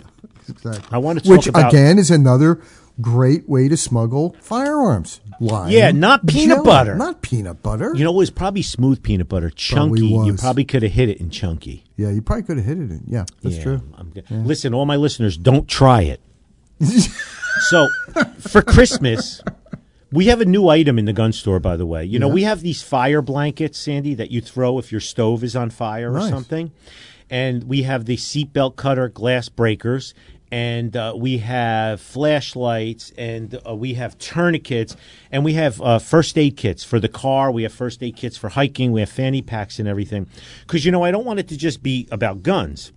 exactly. I want to talk Which, about Which again is another great way to smuggle firearms. Lime, yeah, not peanut jelly. butter. Not peanut butter. You know, it was probably smooth peanut butter. Chunky. Probably you probably could have hit it in chunky. Yeah, you probably could have hit it in. Yeah, that's yeah, true. I'm good. Yeah. Listen, all my listeners, don't try it. So, for Christmas, we have a new item in the gun store, by the way. You know, yeah. we have these fire blankets, Sandy, that you throw if your stove is on fire nice. or something. And we have the seatbelt cutter glass breakers. And uh, we have flashlights, and uh, we have tourniquets, and we have uh, first aid kits for the car. We have first aid kits for hiking. We have fanny packs and everything. Because, you know, I don't want it to just be about guns.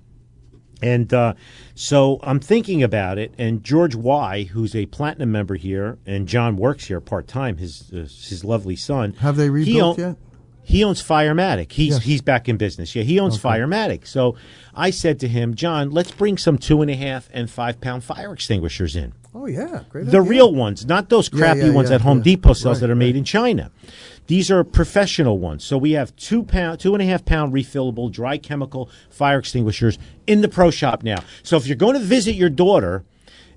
And uh, so I'm thinking about it, and George Y., who's a platinum member here, and John works here part-time, his uh, his lovely son. Have they rebuilt yet? He owns Firematic. He's yes. he's back in business. Yeah, he owns okay. Firematic. So I said to him, John, let's bring some two and a half and five pound fire extinguishers in. Oh yeah, great. The idea. Real ones, not those crappy yeah, yeah, ones yeah, that Home yeah. Depot sells right, that are made right. in China. These are professional ones. So we have two pound, two and a half pound refillable dry chemical fire extinguishers in the pro shop now. So if you're going to visit your daughter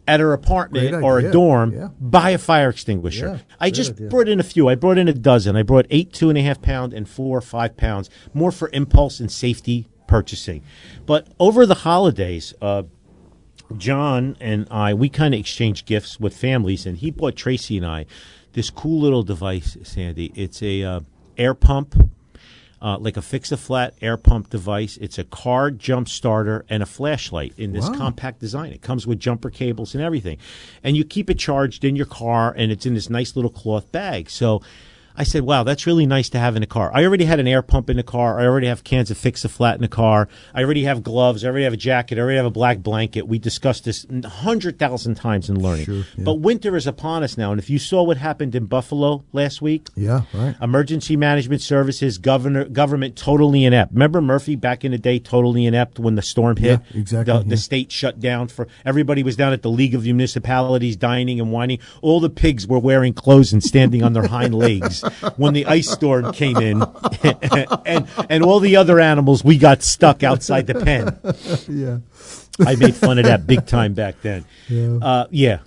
at her apartment or a dorm, yeah. buy a fire extinguisher. Yeah, I just idea. brought in a few. I brought in a dozen. I brought eight two and a half pound and four five pounds, more for impulse and safety purchasing. But over the holidays, uh, John and I, we kind of exchanged gifts with families, and he bought Tracy and I this cool little device, Sandy. It's a uh, air pump, uh, like a fix-a-flat air pump device. It's a car jump starter and a flashlight in this wow. compact design. It comes with jumper cables and everything. And you keep it charged in your car, and it's in this nice little cloth bag. So I said, wow, that's really nice to have in the car. I already had an air pump in the car. I already have cans of fix-a-flat in the car. I already have gloves. I already have a jacket. I already have a black blanket. We discussed this one hundred thousand times in learning. Sure, yeah. But winter is upon us now. And if you saw what happened in Buffalo last week, yeah, right. Emergency Management Services, governor, government totally inept. Remember Murphy back in the day, totally inept when the storm hit? Yeah, exactly. The, yeah. the state shut down. For everybody was down at the League of Municipalities dining and whining. All the pigs were wearing clothes and standing on their hind legs. When the ice storm came in, and and all the other animals, we got stuck outside the pen. Yeah, I made fun of that big time back then. Yeah. Uh, yeah.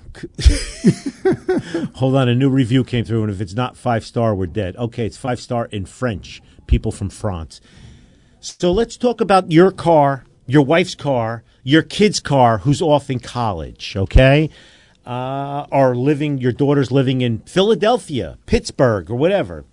Hold on, a new review came through, and if it's not five star, we're dead. Okay, it's five star in French. People from France. So let's talk about your car, your wife's car, your kid's car, who's off in college. Okay. Uh, are living, your daughter's living in Philadelphia, Pittsburgh, or whatever.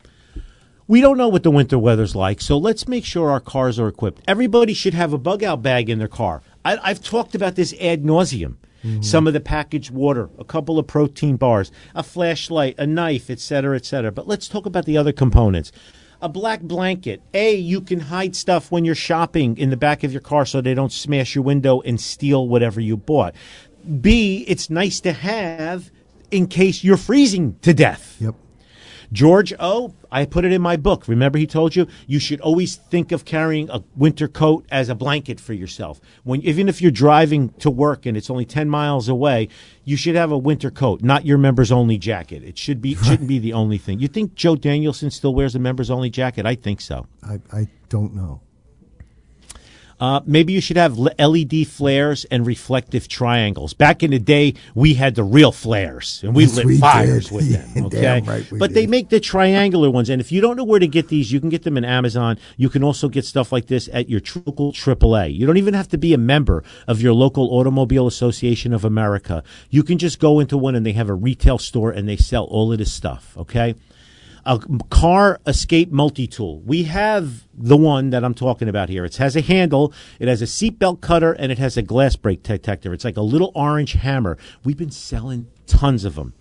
We don't know what the winter weather's like, so let's make sure our cars are equipped. Everybody should have a bug-out bag in their car. I, I've talked about this ad nauseum. Mm-hmm. Some of the packaged water, a couple of protein bars, a flashlight, a knife, et cetera, et cetera. But let's talk about the other components. A black blanket. A, you can hide stuff when you're shopping in the back of your car so they don't smash your window and steal whatever you bought. B, it's nice to have in case you're freezing to death. Yep. George O., I put it in my book. Remember he told you? You should always think of carrying a winter coat as a blanket for yourself. When, even if you're driving to work and it's only ten miles away, you should have a winter coat, not your members-only jacket. It should be, right. shouldn't be the only thing. You think Joe Danielson still wears a members-only jacket? I think so. I, I don't know. Uh, maybe you should have L E D flares and reflective triangles. Back in the day, we had the real flares, and we yes, lit we fires did. with yeah, them. Okay, right, But did. they make the triangular ones, and if you don't know where to get these, you can get them in Amazon. You can also get stuff like this at your local triple A. You don't even have to be a member of your local Automobile Association of America. You can just go into one, and they have a retail store, and they sell all of this stuff, okay? A car escape multi-tool. We have the one that I'm talking about here. It has a handle, it has a seatbelt cutter, and it has a glass brake detector. It's like a little orange hammer. We've been selling tons of them.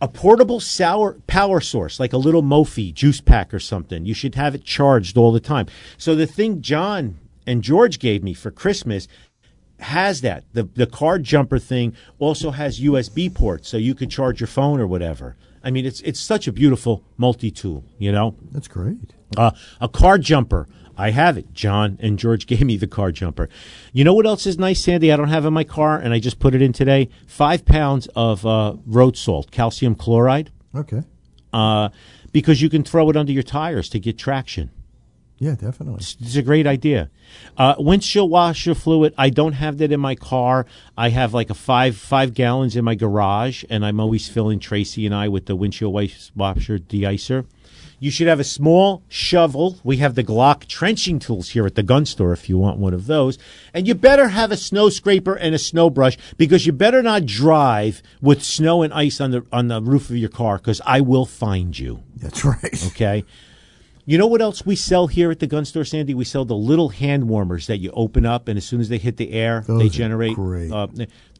A portable sour power source, like a little Mophie juice pack or something. You should have it charged all the time. So the thing John and George gave me for Christmas has that. The the car jumper thing also has U S B ports, so you could charge your phone or whatever. I mean, it's it's such a beautiful multi-tool, you know? That's great. Uh, a car jumper. I have it. John and George gave me the car jumper. You know what else is nice, Sandy? I don't have in my car, and I just put it in today. Five pounds of uh, road salt, calcium chloride. Okay. Uh, because you can throw it under your tires to get traction. Yeah, definitely. It's, it's a great idea. Uh, windshield washer fluid, I don't have that in my car. I have like a five five gallons in my garage, and I'm always filling Tracy and I with the windshield washer deicer. You should have a small shovel. We have the Glock trenching tools here at the gun store if you want one of those. And you better have a snow scraper and a snow brush, because you better not drive with snow and ice on the on the roof of your car, because I will find you. That's right. Okay. You know what else we sell here at the gun store, Sandy? We sell the little hand warmers that you open up, and as soon as they hit the air, those they generate. Great. Uh,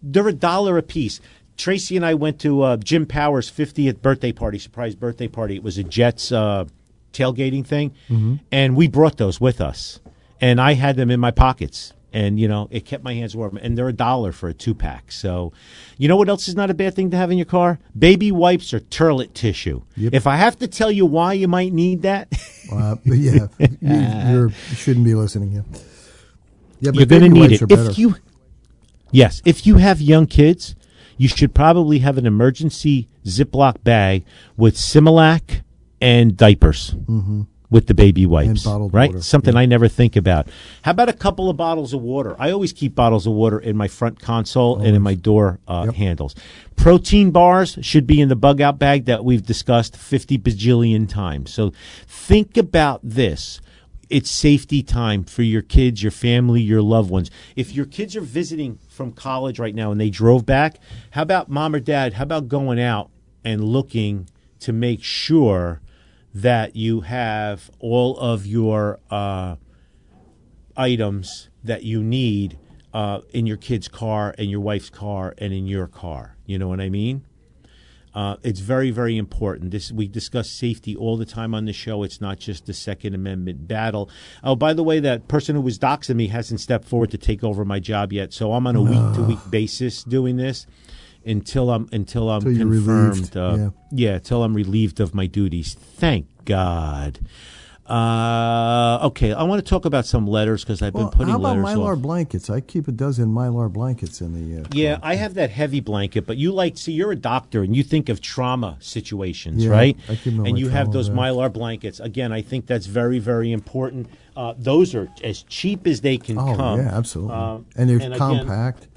they're a dollar a piece. Tracy and I went to uh, Jim Powers' fiftieth birthday party, surprise birthday party. It was a Jets uh, tailgating thing, mm-hmm. and we brought those with us. And I had them in my pockets, and, you know, it kept my hands warm. And they're a dollar for a two-pack. So you know what else is not a bad thing to have in your car? Baby wipes or toilet tissue. Yep. If I have to tell you why you might need that. uh, yeah, you you're, shouldn't be listening. Yeah, yeah but you're going to need it. If you, yes, if you have young kids, you should probably have an emergency Ziploc bag with Similac and diapers mm-hmm. with the baby wipes, right? Water. Something yeah. I never think about. How about a couple of bottles of water? I always keep bottles of water in my front console always. And in my door uh, yep. handles. Protein bars should be in the bug-out bag that we've discussed fifty bajillion times. So think about this. It's safety time for your kids, your family, your loved ones. If your kids are visiting from college right now and they drove back, how about mom or dad, how about going out and looking to make sure that you have all of your uh, items that you need uh, in your kid's car and your wife's car and in your car? You know what I mean? Uh, it's very, very important. This we discuss safety all the time on the show. It's not just the Second Amendment battle. Oh, by the way, that person who was doxing me hasn't stepped forward to take over my job yet, so I'm on a week-to-week uh. basis doing this until I'm until I'm until confirmed. Uh, yeah. yeah, until I'm relieved of my duties. Thank God. Uh, okay, I want to talk about some letters because I've well, been putting letters. How about Mylar off. blankets? I keep a dozen Mylar blankets in the. Uh, yeah, I have that heavy blanket, but you like, see, you're a doctor and you think of trauma situations, yeah, right? I keep and you have those Mylar blankets. Again, I think that's very, very important. Uh, those are as cheap as they can oh, come. Oh yeah, absolutely. Uh, and they're and compact. Again,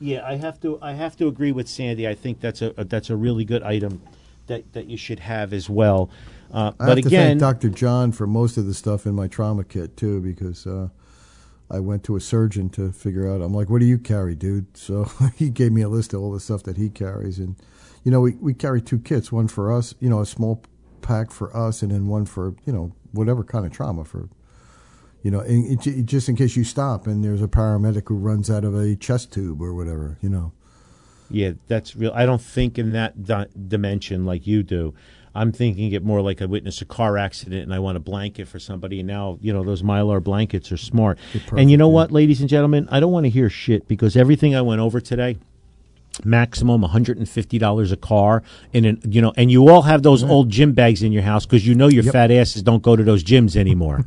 yeah, I have to. I have to agree with Sandy. I think that's a, a that's a really good item that that you should have as well. Uh, I but have to again, thank Doctor John for most of the stuff in my trauma kit, too, because uh, I went to a surgeon to figure out. I'm like, what do you carry, dude? So he gave me a list of all the stuff that he carries. And, you know, we, we carry two kits, one for us, you know, a small pack for us, and then one for, you know, whatever kind of trauma for, you know, and it, just in case you stop and there's a paramedic who runs out of a chest tube or whatever, you know. Yeah, that's real. I don't think in that di- dimension like you do. I'm thinking it more like I witnessed a car accident and I want a blanket for somebody. And now, you know, those Mylar blankets are smart. Perfect, and you know yeah. what, ladies and gentlemen? I don't want to hear shit because everything I went over today, maximum one hundred fifty dollars a car. And, an, you know, and you all have those yeah. old gym bags in your house because you know your yep. fat asses don't go to those gyms anymore.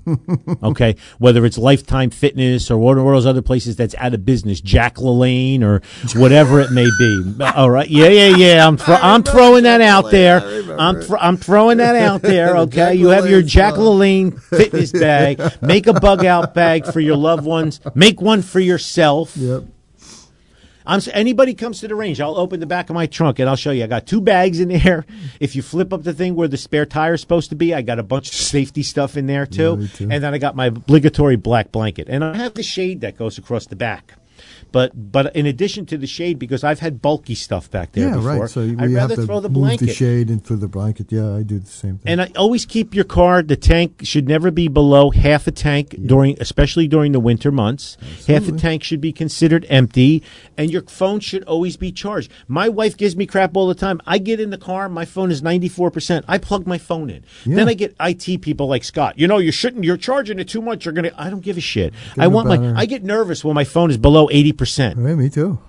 Okay? Whether it's Lifetime Fitness or one of those other places that's out of business, Jack LaLanne or whatever it may be. All right? Yeah, yeah, yeah. I'm, thro- I'm throwing that out there. I'm th- I'm throwing that out there, okay? You have your Jack LaLanne fitness bag. Make a bug-out bag for your loved ones. Make one for yourself. Yep. I'm, anybody comes to the range, I'll open the back of my trunk, and I'll show you. I got two bags in there. If you flip up the thing where the spare tire is supposed to be, I got a bunch of safety stuff in there, too. Yeah, too. And then I got my obligatory black blanket. And I have the shade that goes across the back. But but in addition to the shade, because I've had bulky stuff back there yeah, before, right. so I'd rather throw the blanket. Move the shade and throw the blanket. Yeah, I do the same thing. And I always keep your car. The tank should never be below half a tank yeah. during, especially during the winter months. Absolutely. Half a tank should be considered empty, and your phone should always be charged. My wife gives me crap all the time. I get in the car, my phone is ninety-four percent. I plug my phone in. Yeah. Then I get I T people like Scott. You know, you shouldn't. You're charging it too much. You're gonna. I don't give a shit. Give I want my. Her. I get nervous when my phone is below eighty percent. Percent. Yeah, me too.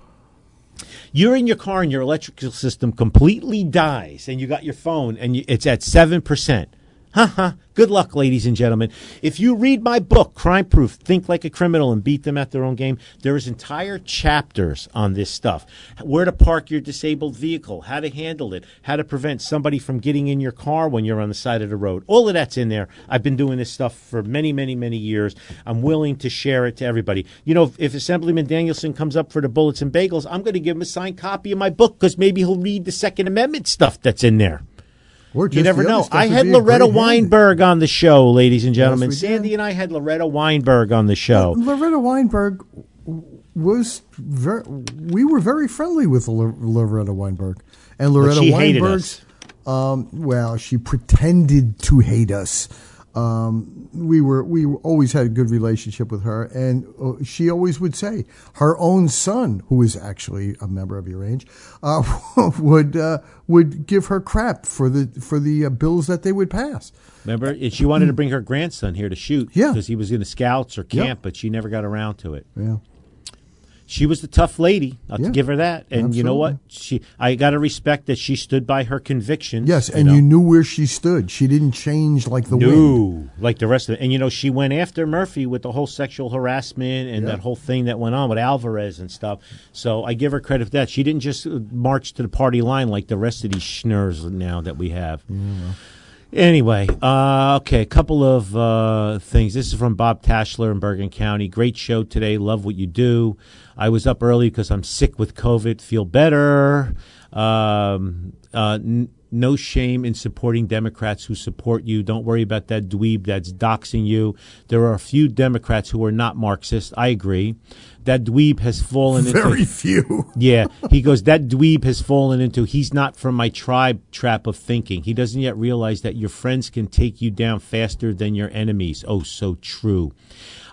You're in your car and your electrical system completely dies, and you got your phone and you, it's at seven percent. Ha ha. Good luck, ladies and gentlemen. If you read my book, Crime Proof, Think Like a Criminal and Beat Them at Their Own Game, there is entire chapters on this stuff. Where to park your disabled vehicle, how to handle it, how to prevent somebody from getting in your car when you're on the side of the road. All of that's in there. I've been doing this stuff for many, many, many years. I'm willing to share it to everybody. You know, if Assemblyman Danielson comes up for the Bullets and Bagels, I'm going to give him a signed copy of my book because maybe he'll read the Second Amendment stuff that's in there. You never know. I had Loretta Weinberg on the show, ladies and gentlemen. Yes, Sandy and I had Loretta Weinberg on the show. Well, Loretta Weinberg was very, we were very friendly with Loretta Weinberg. And Loretta she Weinberg, um, well, she pretended to hate us. Um, we were we always had a good relationship with her, and uh, she always would say her own son, who is actually a member of your range, uh, would uh, would give her crap for the for the uh, bills that they would pass. Remember, she wanted to bring her grandson here to shoot, yeah, because he was in the scouts or camp, yep, but she never got around to it. Yeah. She was the tough lady. I'll yeah, give her that. And absolutely, you know what? She, I got to respect that she stood by her convictions. Yes, and you, know? you knew where she stood. She didn't change like the no, wind. like the rest of it. And, you know, she went after Murphy with the whole sexual harassment and yeah, that whole thing that went on with Alvarez and stuff. So I give her credit for that. She didn't just march to the party line like the rest of these schnurs now that we have. Yeah. Anyway, uh, okay, a couple of uh, things. This is from Bob Tashler in Bergen County. Great show today. Love what you do. I was up early because I'm sick with COVID. Feel better. Um, uh, n- no shame in supporting Democrats who support you. Don't worry about that dweeb that's doxing you. There are a few Democrats who are not Marxist. I agree. That dweeb has fallen into... Very few. Yeah. He goes, that dweeb has fallen into, he's not from my tribe trap of thinking. He doesn't yet realize that your friends can take you down faster than your enemies. Oh, so true.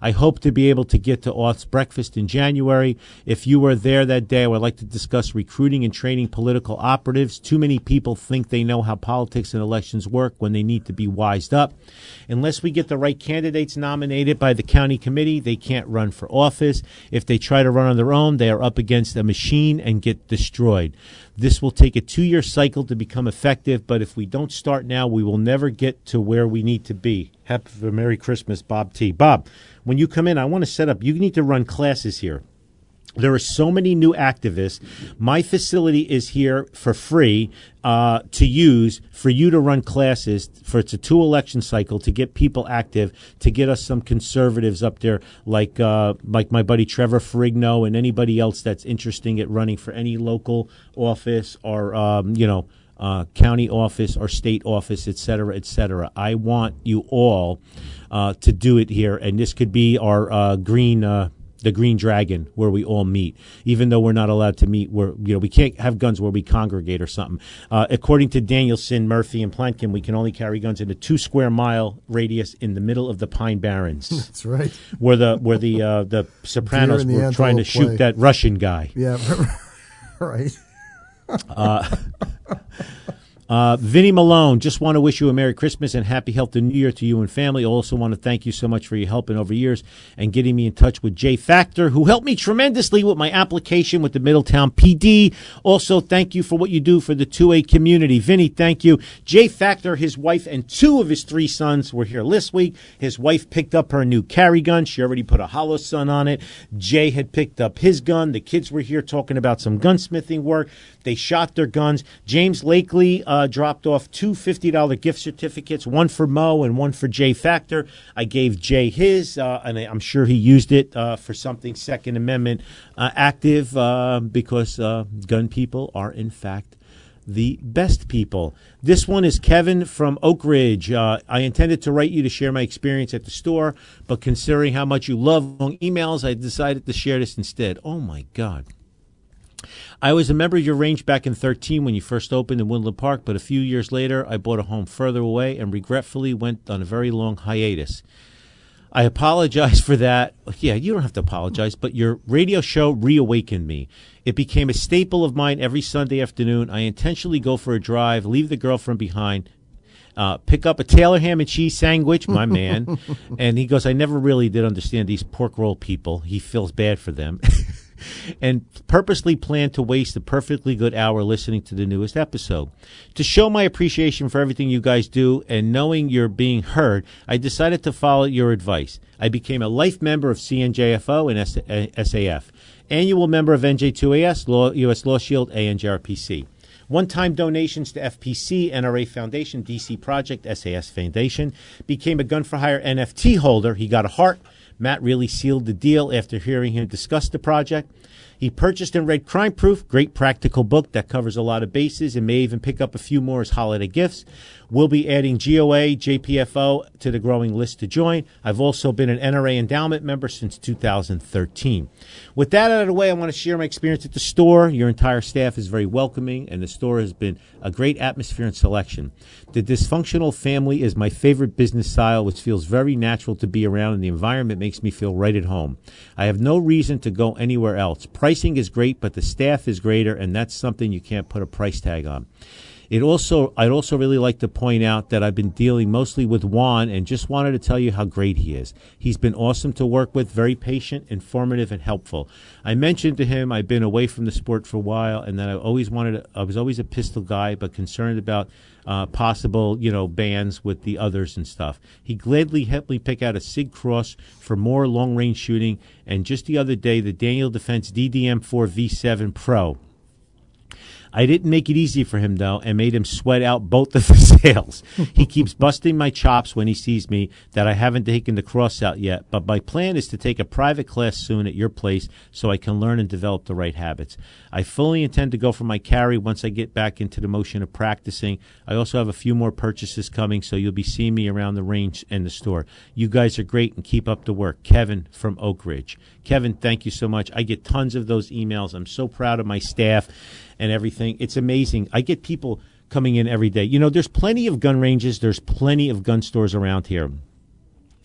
I hope to be able to get to Auth's Breakfast in January. If you were there that day, I would like to discuss recruiting and training political operatives. Too many people think they know how politics and elections work when they need to be wised up. Unless we get the right candidates nominated by the county committee, they can't run for office. If they try to run on their own, they are up against a machine and get destroyed. This will take a two-year cycle to become effective, but if we don't start now, we will never get to where we need to be. Happy for Merry Christmas, Bob T. Bob, when you come in, I want to set up. You need to run classes here. There are so many new activists. My facility is here for free uh, to use for you to run classes for it's a two election cycle to get people active, to get us some conservatives up there like uh, like my buddy Trevor Ferrigno and anybody else that's interesting at running for any local office or, um, you know, Uh, county office or state office, et cetera, et cetera. I want you all uh, to do it here, and this could be our uh, green, uh, the Green Dragon, where we all meet. Even though we're not allowed to meet, where you know we can't have guns where we congregate or something. Uh, according to Danielson, Murphy, and Plankin, we can only carry guns in a two square mile radius in the middle of the Pine Barrens. That's right. Where the where the uh, the Sopranos the were trying to play. shoot that Russian guy. Yeah, right. uh, uh, Vinny Malone, just want to wish you a Merry Christmas and Happy Health and New Year to you and family. Also want to thank you so much for your help in over years and getting me in touch with Jay Factor, who helped me tremendously with my application with the Middletown P D. Also, thank you for what you do for the two A community. Vinny, thank you. Jay Factor, his wife, and two of his three sons were here last week. His wife picked up her new carry gun. She already put a hollow sun on it. Jay had picked up his gun. The kids were here talking about some gunsmithing work. They shot their guns. James Lakely uh, dropped off two fifty dollars gift certificates, one for Mo and one for Jay Factor. I gave Jay his, uh, and I'm sure he used it uh, for something Second Amendment uh, active uh, because uh, gun people are, in fact, the best people. This one is Kevin from Oak Ridge. Uh, I intended to write you to share my experience at the store, but considering how much you love long emails, I decided to share this instead. Oh, my God. I was a member of your range back in thirteen when you first opened in Woodland Park, but a few years later I bought a home further away and regretfully went on a very long hiatus. I apologize for that. Yeah, you don't have to apologize, but your radio show reawakened me. It became a staple of mine every Sunday afternoon. I intentionally go for a drive, leave the girlfriend behind, Uh, pick up a Taylor ham and cheese sandwich, my man. And he goes, I never really did understand these pork roll people. He feels bad for them. and purposely planned to waste a perfectly good hour listening to the newest episode. To show my appreciation for everything you guys do and knowing you're being heard, I decided to follow your advice. I became a life member of C N J F O and S A F, annual member of N J two A S, Law, U S Law Shield, A N J R P C. One-time donations to F P C, N R A Foundation, D C Project, S A S Foundation. Became a Gun For Hire N F T holder. He got a heart. Matt really sealed the deal after hearing him discuss the project. He purchased and read Crime Proof, great practical book that covers a lot of bases and may even pick up a few more as holiday gifts. We'll be adding G O A, J P F O to the growing list to join. I've also been an N R A endowment member since two thousand thirteen. With that out of the way, I want to share my experience at the store. Your entire staff is very welcoming, and the store has been a great atmosphere and selection. The dysfunctional family is my favorite business style, which feels very natural to be around, and the environment makes me feel right at home. I have no reason to go anywhere else. Pricing is great, but the staff is greater, and that's something you can't put a price tag on. It also, I'd also really like to point out that I've been dealing mostly with Juan and just wanted to tell you how great he is. He's been awesome to work with, very patient, informative, and helpful. I mentioned to him I've been away from the sport for a while and that I always wanted to, I was always a pistol guy but concerned about uh, possible, you know, bans with the others and stuff. He gladly helped me pick out a Sig Cross for more long-range shooting, and just the other day the Daniel Defense D D M four V seven Pro. I didn't make it easy for him, though, and made him sweat out both of the sales. He keeps busting my chops when he sees me that I haven't taken the cross out yet, but my plan is to take a private class soon at your place so I can learn and develop the right habits. I fully intend to go for my carry once I get back into the motion of practicing. I also have a few more purchases coming, so you'll be seeing me around the range and the store. You guys are great, and keep up the work. Kevin from Oak Ridge. Kevin, thank you so much. I get tons of those emails. I'm so proud of my staff and everything. It's amazing. I get people coming in every day. You know, there's plenty of gun ranges. There's plenty of gun stores around here.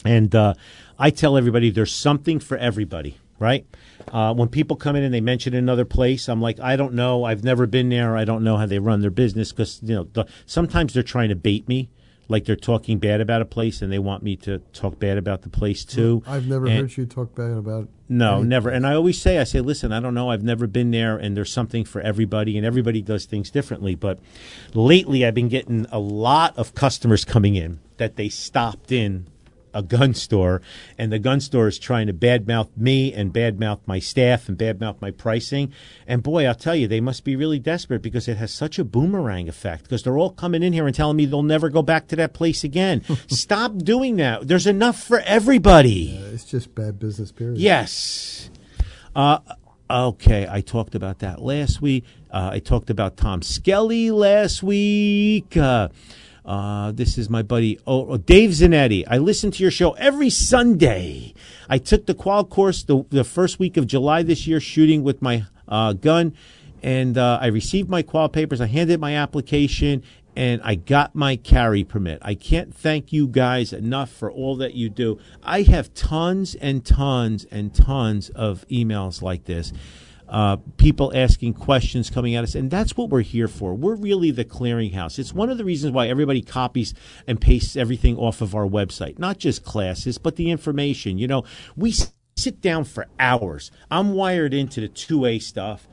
And uh, I tell everybody there's something for everybody, right? Uh, when people come in and they mention another place, I'm like, I don't know. I've never been there. I don't know how they run their business because, you know, the, sometimes they're trying to bait me. Like they're talking bad about a place and they want me to talk bad about the place too. I've never and heard you talk bad about it. No, anything. Never. And I always say, I say, listen, I don't know. I've never been there, and there's something for everybody, and everybody does things differently. But lately I've been getting a lot of customers coming in that they stopped in a gun store, and the gun store is trying to badmouth me and badmouth my staff and badmouth my pricing. And boy, I'll tell you, they must be really desperate because it has such a boomerang effect because they're all coming in here and telling me they'll never go back to that place again. Stop doing that. There's enough for everybody. Yeah, it's just bad business, period. Yes. Uh, okay, I talked about that last week. Uh, I talked about Tom Skelly last week. Uh Uh, this is my buddy oh, oh, Dave Zanetti. I listen to your show every Sunday. I took the qual course the, the first week of July this year, shooting with my uh, gun, and uh, I received my qual papers. I handed my application, and I got my carry permit. I can't thank you guys enough for all that you do. I have tons and tons and tons of emails like this. Uh, people asking questions coming at us, and that's what we're here for. We're really the clearinghouse. It's one of the reasons why everybody copies and pastes everything off of our website, not just classes, but the information. You know, we sit down for hours. I'm wired into the two A stuff.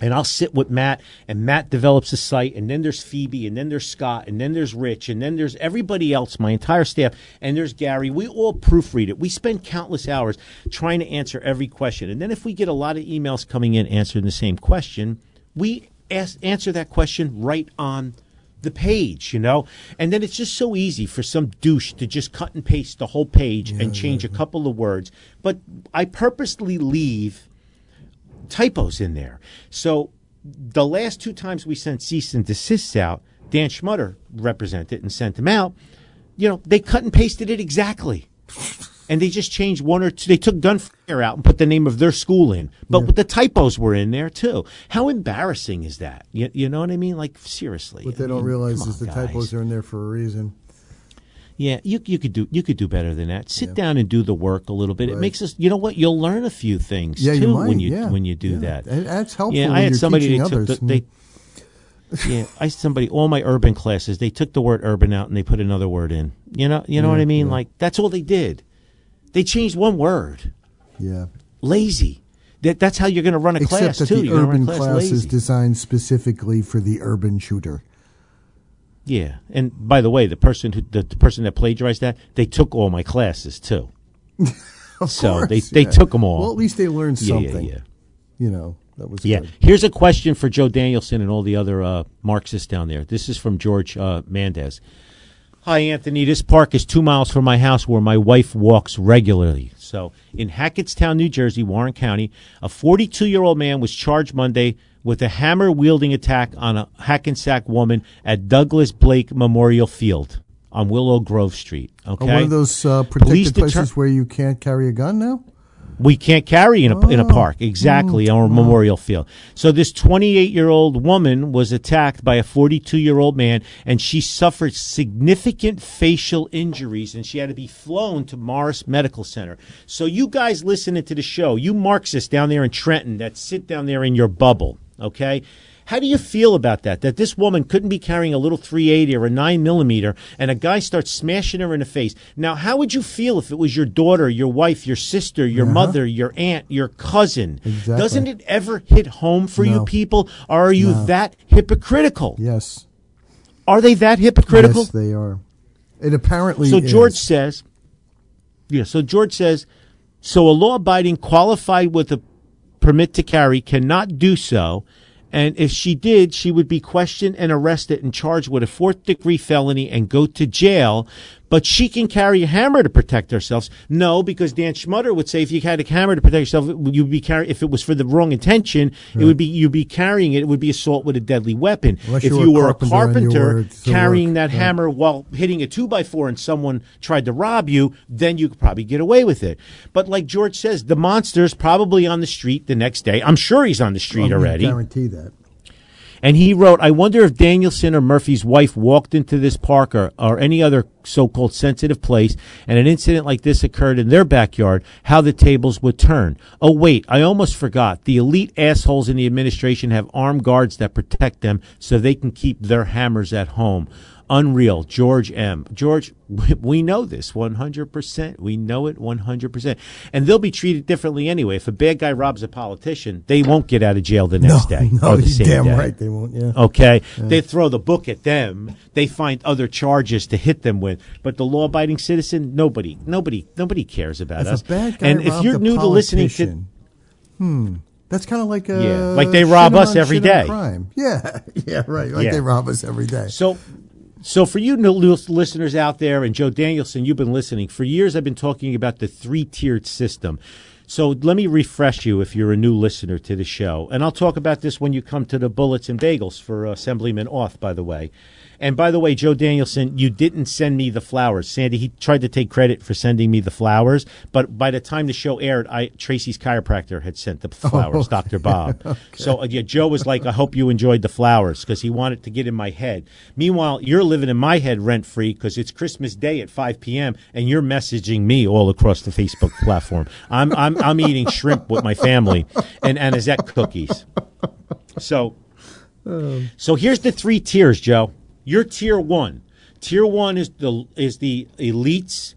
And I'll sit with Matt, and Matt develops a site, and then there's Phoebe, and then there's Scott, and then there's Rich, and then there's everybody else, my entire staff, and there's Gary. We all proofread it. We spend countless hours trying to answer every question. And then if we get a lot of emails coming in answering the same question, we ask, answer that question right on the page, you know, and then it's just so easy for some douche to just cut and paste the whole page yeah, and change yeah, yeah. a couple of words. But I purposely leave typos in there. So the last two times we sent cease and desists out, Dan Schmutter represented and sent them out. You know, they cut and pasted it exactly. And they just changed one or two. They took Gun For Hire out and put the name of their school in. But yeah. the typos were in there, too. How embarrassing is that? You, you know what I mean? Like, seriously. What they I don't mean, realize is on, the guys. Typos are in there for a reason. Yeah, you you could do you could do better than that. Sit yeah. down and do the work a little bit. Right. It makes us, you know what? You'll learn a few things yeah, too you when you yeah. when you do yeah. that. And that's helpful. Yeah, when I had you're somebody that took the, they. yeah, I had somebody. All my urban classes, they took the word urban out and they put another word in. You know, you know yeah, what I mean? Yeah. Like that's all they did. They changed one word. Yeah. Lazy. That, that's how you're going to run a Except class, that too. The you're urban class, class is designed specifically for the urban shooter. Yeah, and by the way, the person who the, the person that plagiarized that, they took all my classes too. Of so course, they yeah. they took them all. Well, at least they learned something. Yeah, yeah, yeah. You know that was yeah. Good. Here's a question for Joe Danielson and all the other uh, Marxists down there. This is from George uh, Mendez. Hi, Anthony. This park is two miles from my house where my wife walks regularly. So in Hackettstown, New Jersey, Warren County, a forty-two-year-old man was charged Monday with a hammer-wielding attack on a Hackensack woman at Douglas Blake Memorial Field on Willow Grove Street. Okay, oh, one of those uh, protected deter- places where you can't carry a gun now? We can't carry in a, oh. in a park, exactly, mm. or a oh. memorial field. So this twenty-eight-year-old woman was attacked by a forty-two-year-old man, and she suffered significant facial injuries, and she had to be flown to Morris Medical Center. So you guys listening to the show, you Marxists down there in Trenton that sit down there in your bubble, okay? How do you feel about that, that this woman couldn't be carrying a little three eighty or a nine millimeter and a guy starts smashing her in the face? Now, how would you feel if it was your daughter, your wife, your sister, your uh-huh. mother, your aunt, your cousin? Exactly. Doesn't it ever hit home for no. you people? Or are you no. that hypocritical? Yes. Are they that hypocritical? Yes, they are. It apparently so is. George says, yeah, so George says, so a law-abiding qualified with a permit to carry cannot do so. And if she did, she would be questioned and arrested and charged with a fourth-degree felony and go to jail. But she can carry a hammer to protect herself. No, because Dan Schmutter would say if you had a hammer to protect yourself, you'd be carry- if it was for the wrong intention, right. it would be you'd be carrying it. It would be assault with a deadly weapon. Unless if you were a carpenter, a carpenter carrying work. that right. hammer while hitting a two by four and someone tried to rob you, then you could probably get away with it. But like George says, the monster's probably on the street the next day. I'm sure he's on the street well, already. I guarantee that. And he wrote, I wonder if Danielson or Murphy's wife walked into this park or, or any other so-called sensitive place, and an incident like this occurred in their backyard, how the tables would turn. Oh, wait, I almost forgot. The elite assholes in the administration have armed guards that protect them so they can keep their hammers at home. Unreal. George M. George, we know this one hundred percent. We know it one hundred percent. And they'll be treated differently anyway. If a bad guy robs a politician, they won't get out of jail the next no, day. No, or the same damn day. Right. They won't, yeah. Okay. Yeah. They throw the book at them. They find other charges to hit them with. But the law-abiding citizen, nobody, nobody, nobody cares about if us. A bad guy and if you're new to listening to... Hmm. That's kind of like a... Yeah. Like they rob us on, every day. Crime. Yeah. Yeah, right. Like yeah. they rob us every day. So... So for you listeners out there, and Joe Danielson, you've been listening. For years I've been talking about the three-tiered system. So let me refresh you if you're a new listener to the show. And I'll talk about this when you come to the Bullets and Bagels for uh, Assemblyman Auth, by the way. And by the way, Joe Danielson, you didn't send me the flowers. Sandy, he tried to take credit for sending me the flowers, but by the time the show aired, I Tracy's chiropractor had sent the flowers, oh, okay. Doctor Bob. Okay. So uh, yeah, Joe was like, I hope you enjoyed the flowers, because he wanted to get in my head. Meanwhile, you're living in my head rent-free, because it's Christmas Day at five p.m., and you're messaging me all across the Facebook platform. I'm, I'm, I'm eating shrimp with my family and Anisette cookies. So, so here's the three tiers, Joe. You're tier one. Tier one is the is the elites,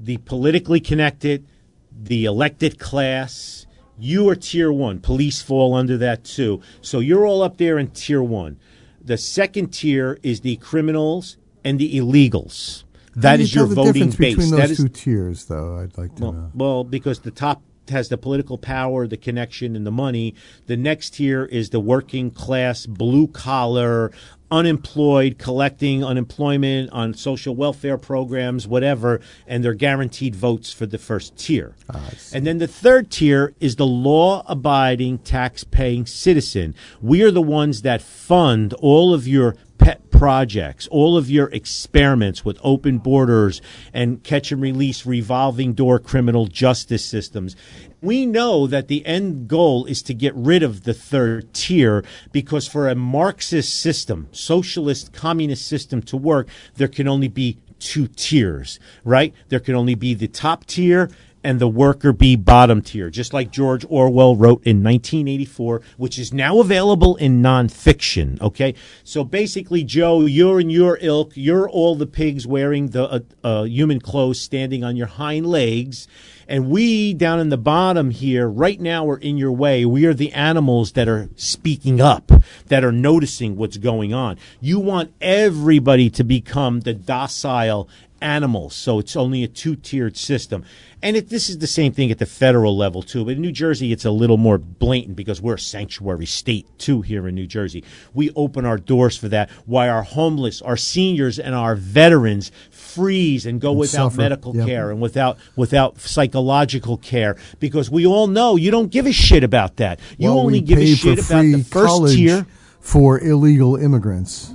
the politically connected, the elected class. You are tier one. Police fall under that too. So you're all up there in tier one. The second tier is the criminals and the illegals. That is your voting base. How do you tell the difference between those two tiers, though? I'd like to know. Well, because the top has the political power, the connection, and the money. The next tier is the working class, blue collar, unemployed, collecting unemployment on social welfare programs, whatever, and they're guaranteed votes for the first tier. Ah, and then the third tier is the law-abiding, tax-paying citizen. We are the ones that fund all of your pet projects, all of your experiments with open borders and catch and release revolving door criminal justice systems. We know that the end goal is to get rid of the third tier, because for a Marxist system, socialist, communist system to work, there can only be two tiers, right? There can only be the top tier and the worker bee bottom tier, just like George Orwell wrote in nineteen eighty-four, which is now available in nonfiction. Okay, so basically, Joe, you're in your ilk. You're all the pigs wearing the uh, uh, human clothes, standing on your hind legs. And we down in the bottom here right now are in your way. We are the animals that are speaking up, that are noticing what's going on. You want everybody to become the docile animals. So it's only a two-tiered system. And it, this is the same thing at the federal level, too. But in New Jersey, it's a little more blatant because we're a sanctuary state, too, here in New Jersey. We open our doors for that. Why our homeless, our seniors, and our veterans freeze and go and without suffer. medical yep. care and without without psychological care, because we all know you don't give a shit about that. You well, only give a shit about the first tier. For illegal immigrants.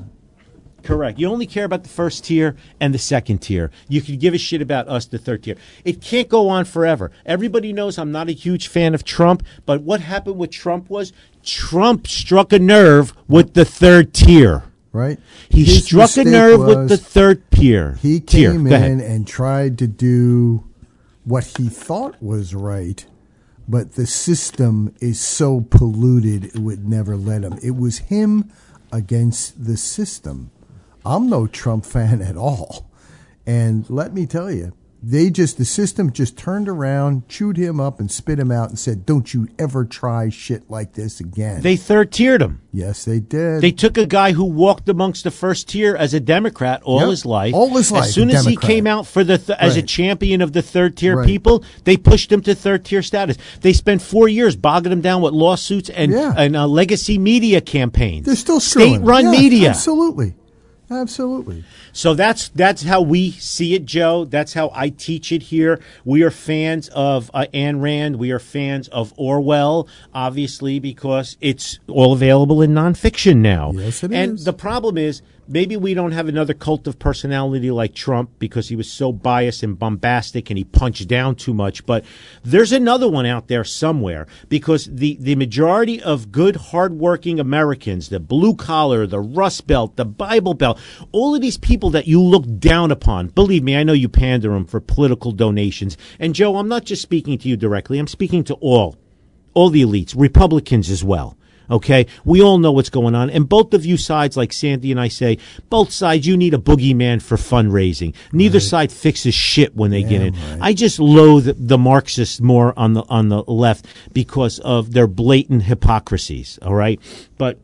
Correct. You only care about the first tier and the second tier. You could give a shit about us, the third tier. It can't go on forever. Everybody knows I'm not a huge fan of Trump, but what happened with Trump was Trump struck a nerve with the third tier. Right? He His struck a nerve was, with the third tier. He came tier. in and tried to do what he thought was right, but the system is so polluted it would never let him. It was him against the system. I'm no Trump fan at all. And let me tell you, they just, the system just turned around, chewed him up, and spit him out and said, don't you ever try shit like this again. They third-tiered him. Yes, they did. They took a guy who walked amongst the first tier as a Democrat all yep. his life. All his life. As soon as Democrat. he came out for the th- right. as a champion of the third-tier right. people, they pushed him to third-tier status. They spent four years bogging him down with lawsuits and, yeah. and uh, legacy media campaigns. They're still state-run yeah, media. Absolutely. Absolutely. So that's that's how we see it, Joe. That's how I teach it here. We are fans of uh, Ayn Rand. We are fans of Orwell, obviously, because it's all available in nonfiction now. Yes, it and is. And the problem is maybe we don't have another cult of personality like Trump because he was so biased and bombastic and he punched down too much. But there's another one out there somewhere because the, the majority of good, hardworking Americans, the blue collar, the Rust Belt, the Bible Belt, all of these people that you look down upon, believe me, I know you pander them for political donations. And, Joe, I'm not just speaking to you directly. I'm speaking to all, all the elites, Republicans as well. Okay, we all know what's going on. And both of you sides, like Sandy and I say, both sides, you need a boogeyman for fundraising. Neither right. side fixes shit when they Damn get in. Right. I just loathe the Marxists more on the on the left because of their blatant hypocrisies. All right, but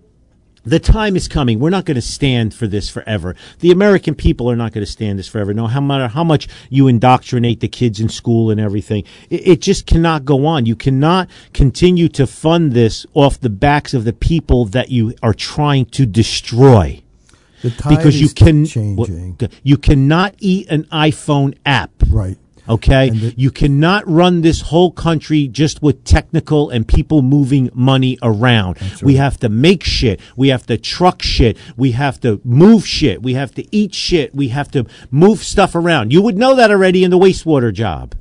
the time is coming. We're not going to stand for this forever. The American people are not going to stand this forever. No matter how much you indoctrinate the kids in school and everything, it, it just cannot go on. You cannot continue to fund this off the backs of the people that you are trying to destroy. The time because is you can, changing. You cannot eat an iPhone app. Right. Okay, the, you cannot run this whole country just with technical and people moving money around. Right. We have to make shit. We have to truck shit. We have to move shit. We have to eat shit. We have to move stuff around. You would know that already in the wastewater job.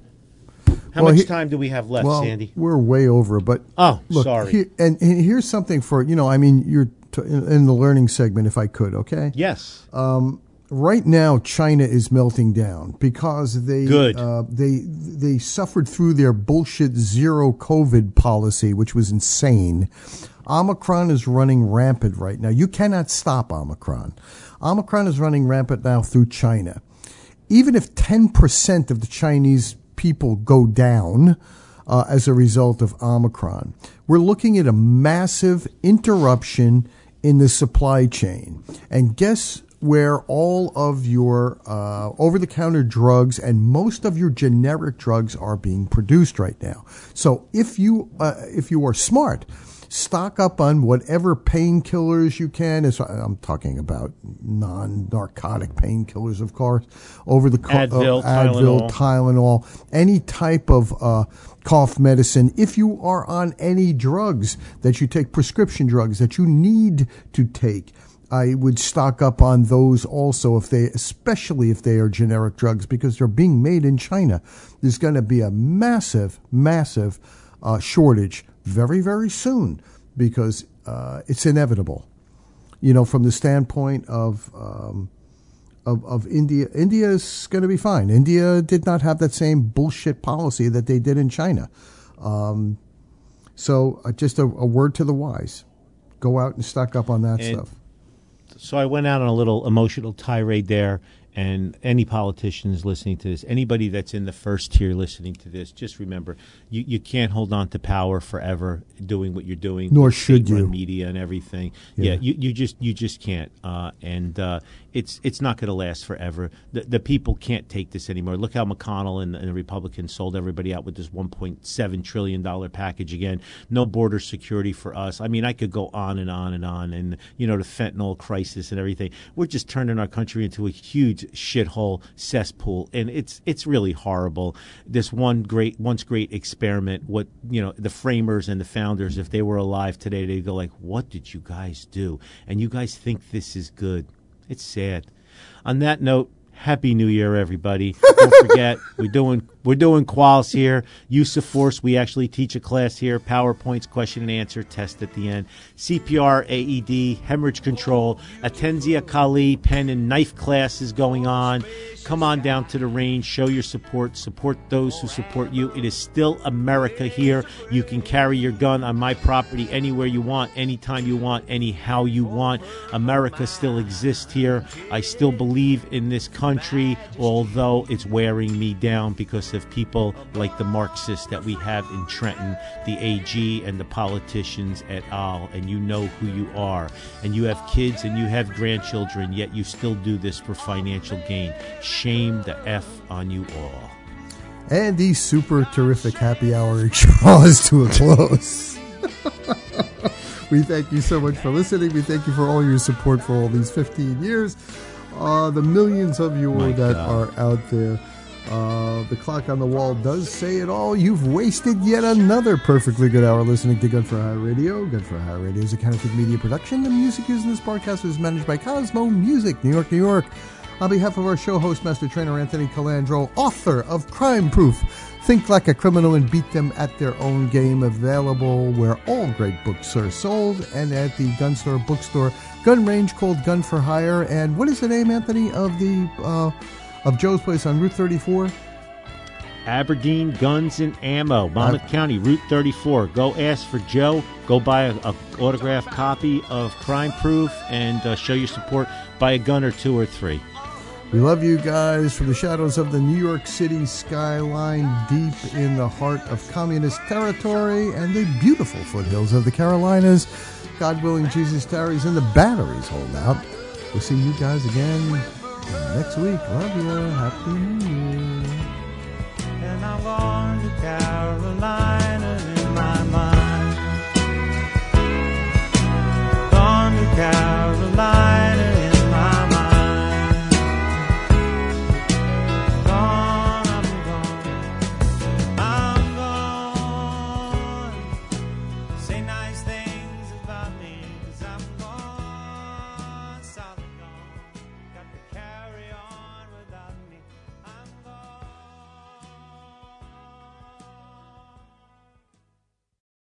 How well, much he, time do we have left, well, Sandy? We're way over, but oh, look, sorry. He, and, and here's something for you know. I mean, you're t- in the learning segment, if I could. Okay. Yes. Um. Right now, China is melting down because they uh, they they suffered through their bullshit zero COVID policy, which was insane. Omicron is running rampant right now. You cannot stop Omicron. Omicron is running rampant now through China. Even if ten percent of the Chinese people go down uh, as a result of Omicron, we're looking at a massive interruption in the supply chain. And guess where all of your uh, over-the-counter drugs and most of your generic drugs are being produced right now. So if you uh, if you are smart, stock up on whatever painkillers you can. As I'm talking about non-narcotic painkillers, of course, over the co- Advil, uh, Advil, Tylenol. Tylenol, any type of uh, cough medicine. If you are on any drugs that you take, prescription drugs that you need to take, I would stock up on those also, if they, especially if they are generic drugs, because they're being made in China. There's going to be a massive, massive uh, shortage very, very soon because uh, it's inevitable. You know, from the standpoint of um, of, of India. India is going to be fine. India did not have that same bullshit policy that they did in China. Um, so uh, just a, a word to the wise. Go out and stock up on that and stuff. So I went out on a little emotional tirade there. And any politicians listening to this, anybody that's in the first tier listening to this, just remember, you, you can't hold on to power forever doing what you're doing. Nor should you. Media and everything. Yeah, yeah you, you just you just can't. Uh, and uh, it's it's not going to last forever. The, the people can't take this anymore. Look how McConnell and, and the Republicans sold everybody out with this one point seven trillion dollars package again. No border security for us. I mean, I could go on and on and on. And, you know, the fentanyl crisis and everything. We're just turning our country into a huge shithole cesspool, and it's it's really horrible. This one great once great experiment, what you know, the framers and the founders, if they were alive today, they'd go like, what did you guys do? And you guys think this is good. It's sad. On that note, Happy New Year, everybody. Don't forget, we're doing we're doing quals here. Use of force. We actually teach a class here. PowerPoints, question and answer, test at the end. C P R, A E D, hemorrhage control, Atenzia Kali, pen and knife class is going on. Come on down to the range. Show your support. Support those who support you. It is still America here. You can carry your gun on my property anywhere you want, anytime you want, anyhow you want. America still exists here. I still believe in this country. Country, although it's wearing me down because of people like the Marxists that we have in Trenton, the A G and the politicians et al. And you know who you are, and you have kids and you have grandchildren, yet you still do this for financial gain. Shame the F on you all. And the super terrific happy hour draws to a close. We thank you so much for listening. We thank you for all your support for all these fifteen years. Uh, the millions of you My that God. Are out there. Uh, the clock on the wall does say it all. You've wasted yet another perfectly good hour listening to Gun For Hire Radio. Gun For Hire Radio is a counterfeit media production. The music used in this broadcast was managed by Cosmo Music, New York, New York. On behalf of our show host, Master Trainer Anthony Calandro, author of Crime Proof, Think Like a Criminal and Beat Them at Their Own Game, available where all great books are sold and at the gun store, bookstore, gun range called Gun For Hire. And what is the name, Anthony, of the uh, of Joe's place on Route thirty-four? Aberdeen Guns and Ammo, Monmouth uh, County, Route thirty-four. Go ask for Joe. Go buy a, a autographed copy of Crime Proof and uh, show your support. Buy a gun or two or three. We love you guys from the shadows of the New York City skyline, deep in the heart of communist territory and the beautiful foothills of the Carolinas. God willing, Jesus tarries and the batteries hold out. We'll see you guys again next week. Love you all. Happy New Year. And I want Carolina.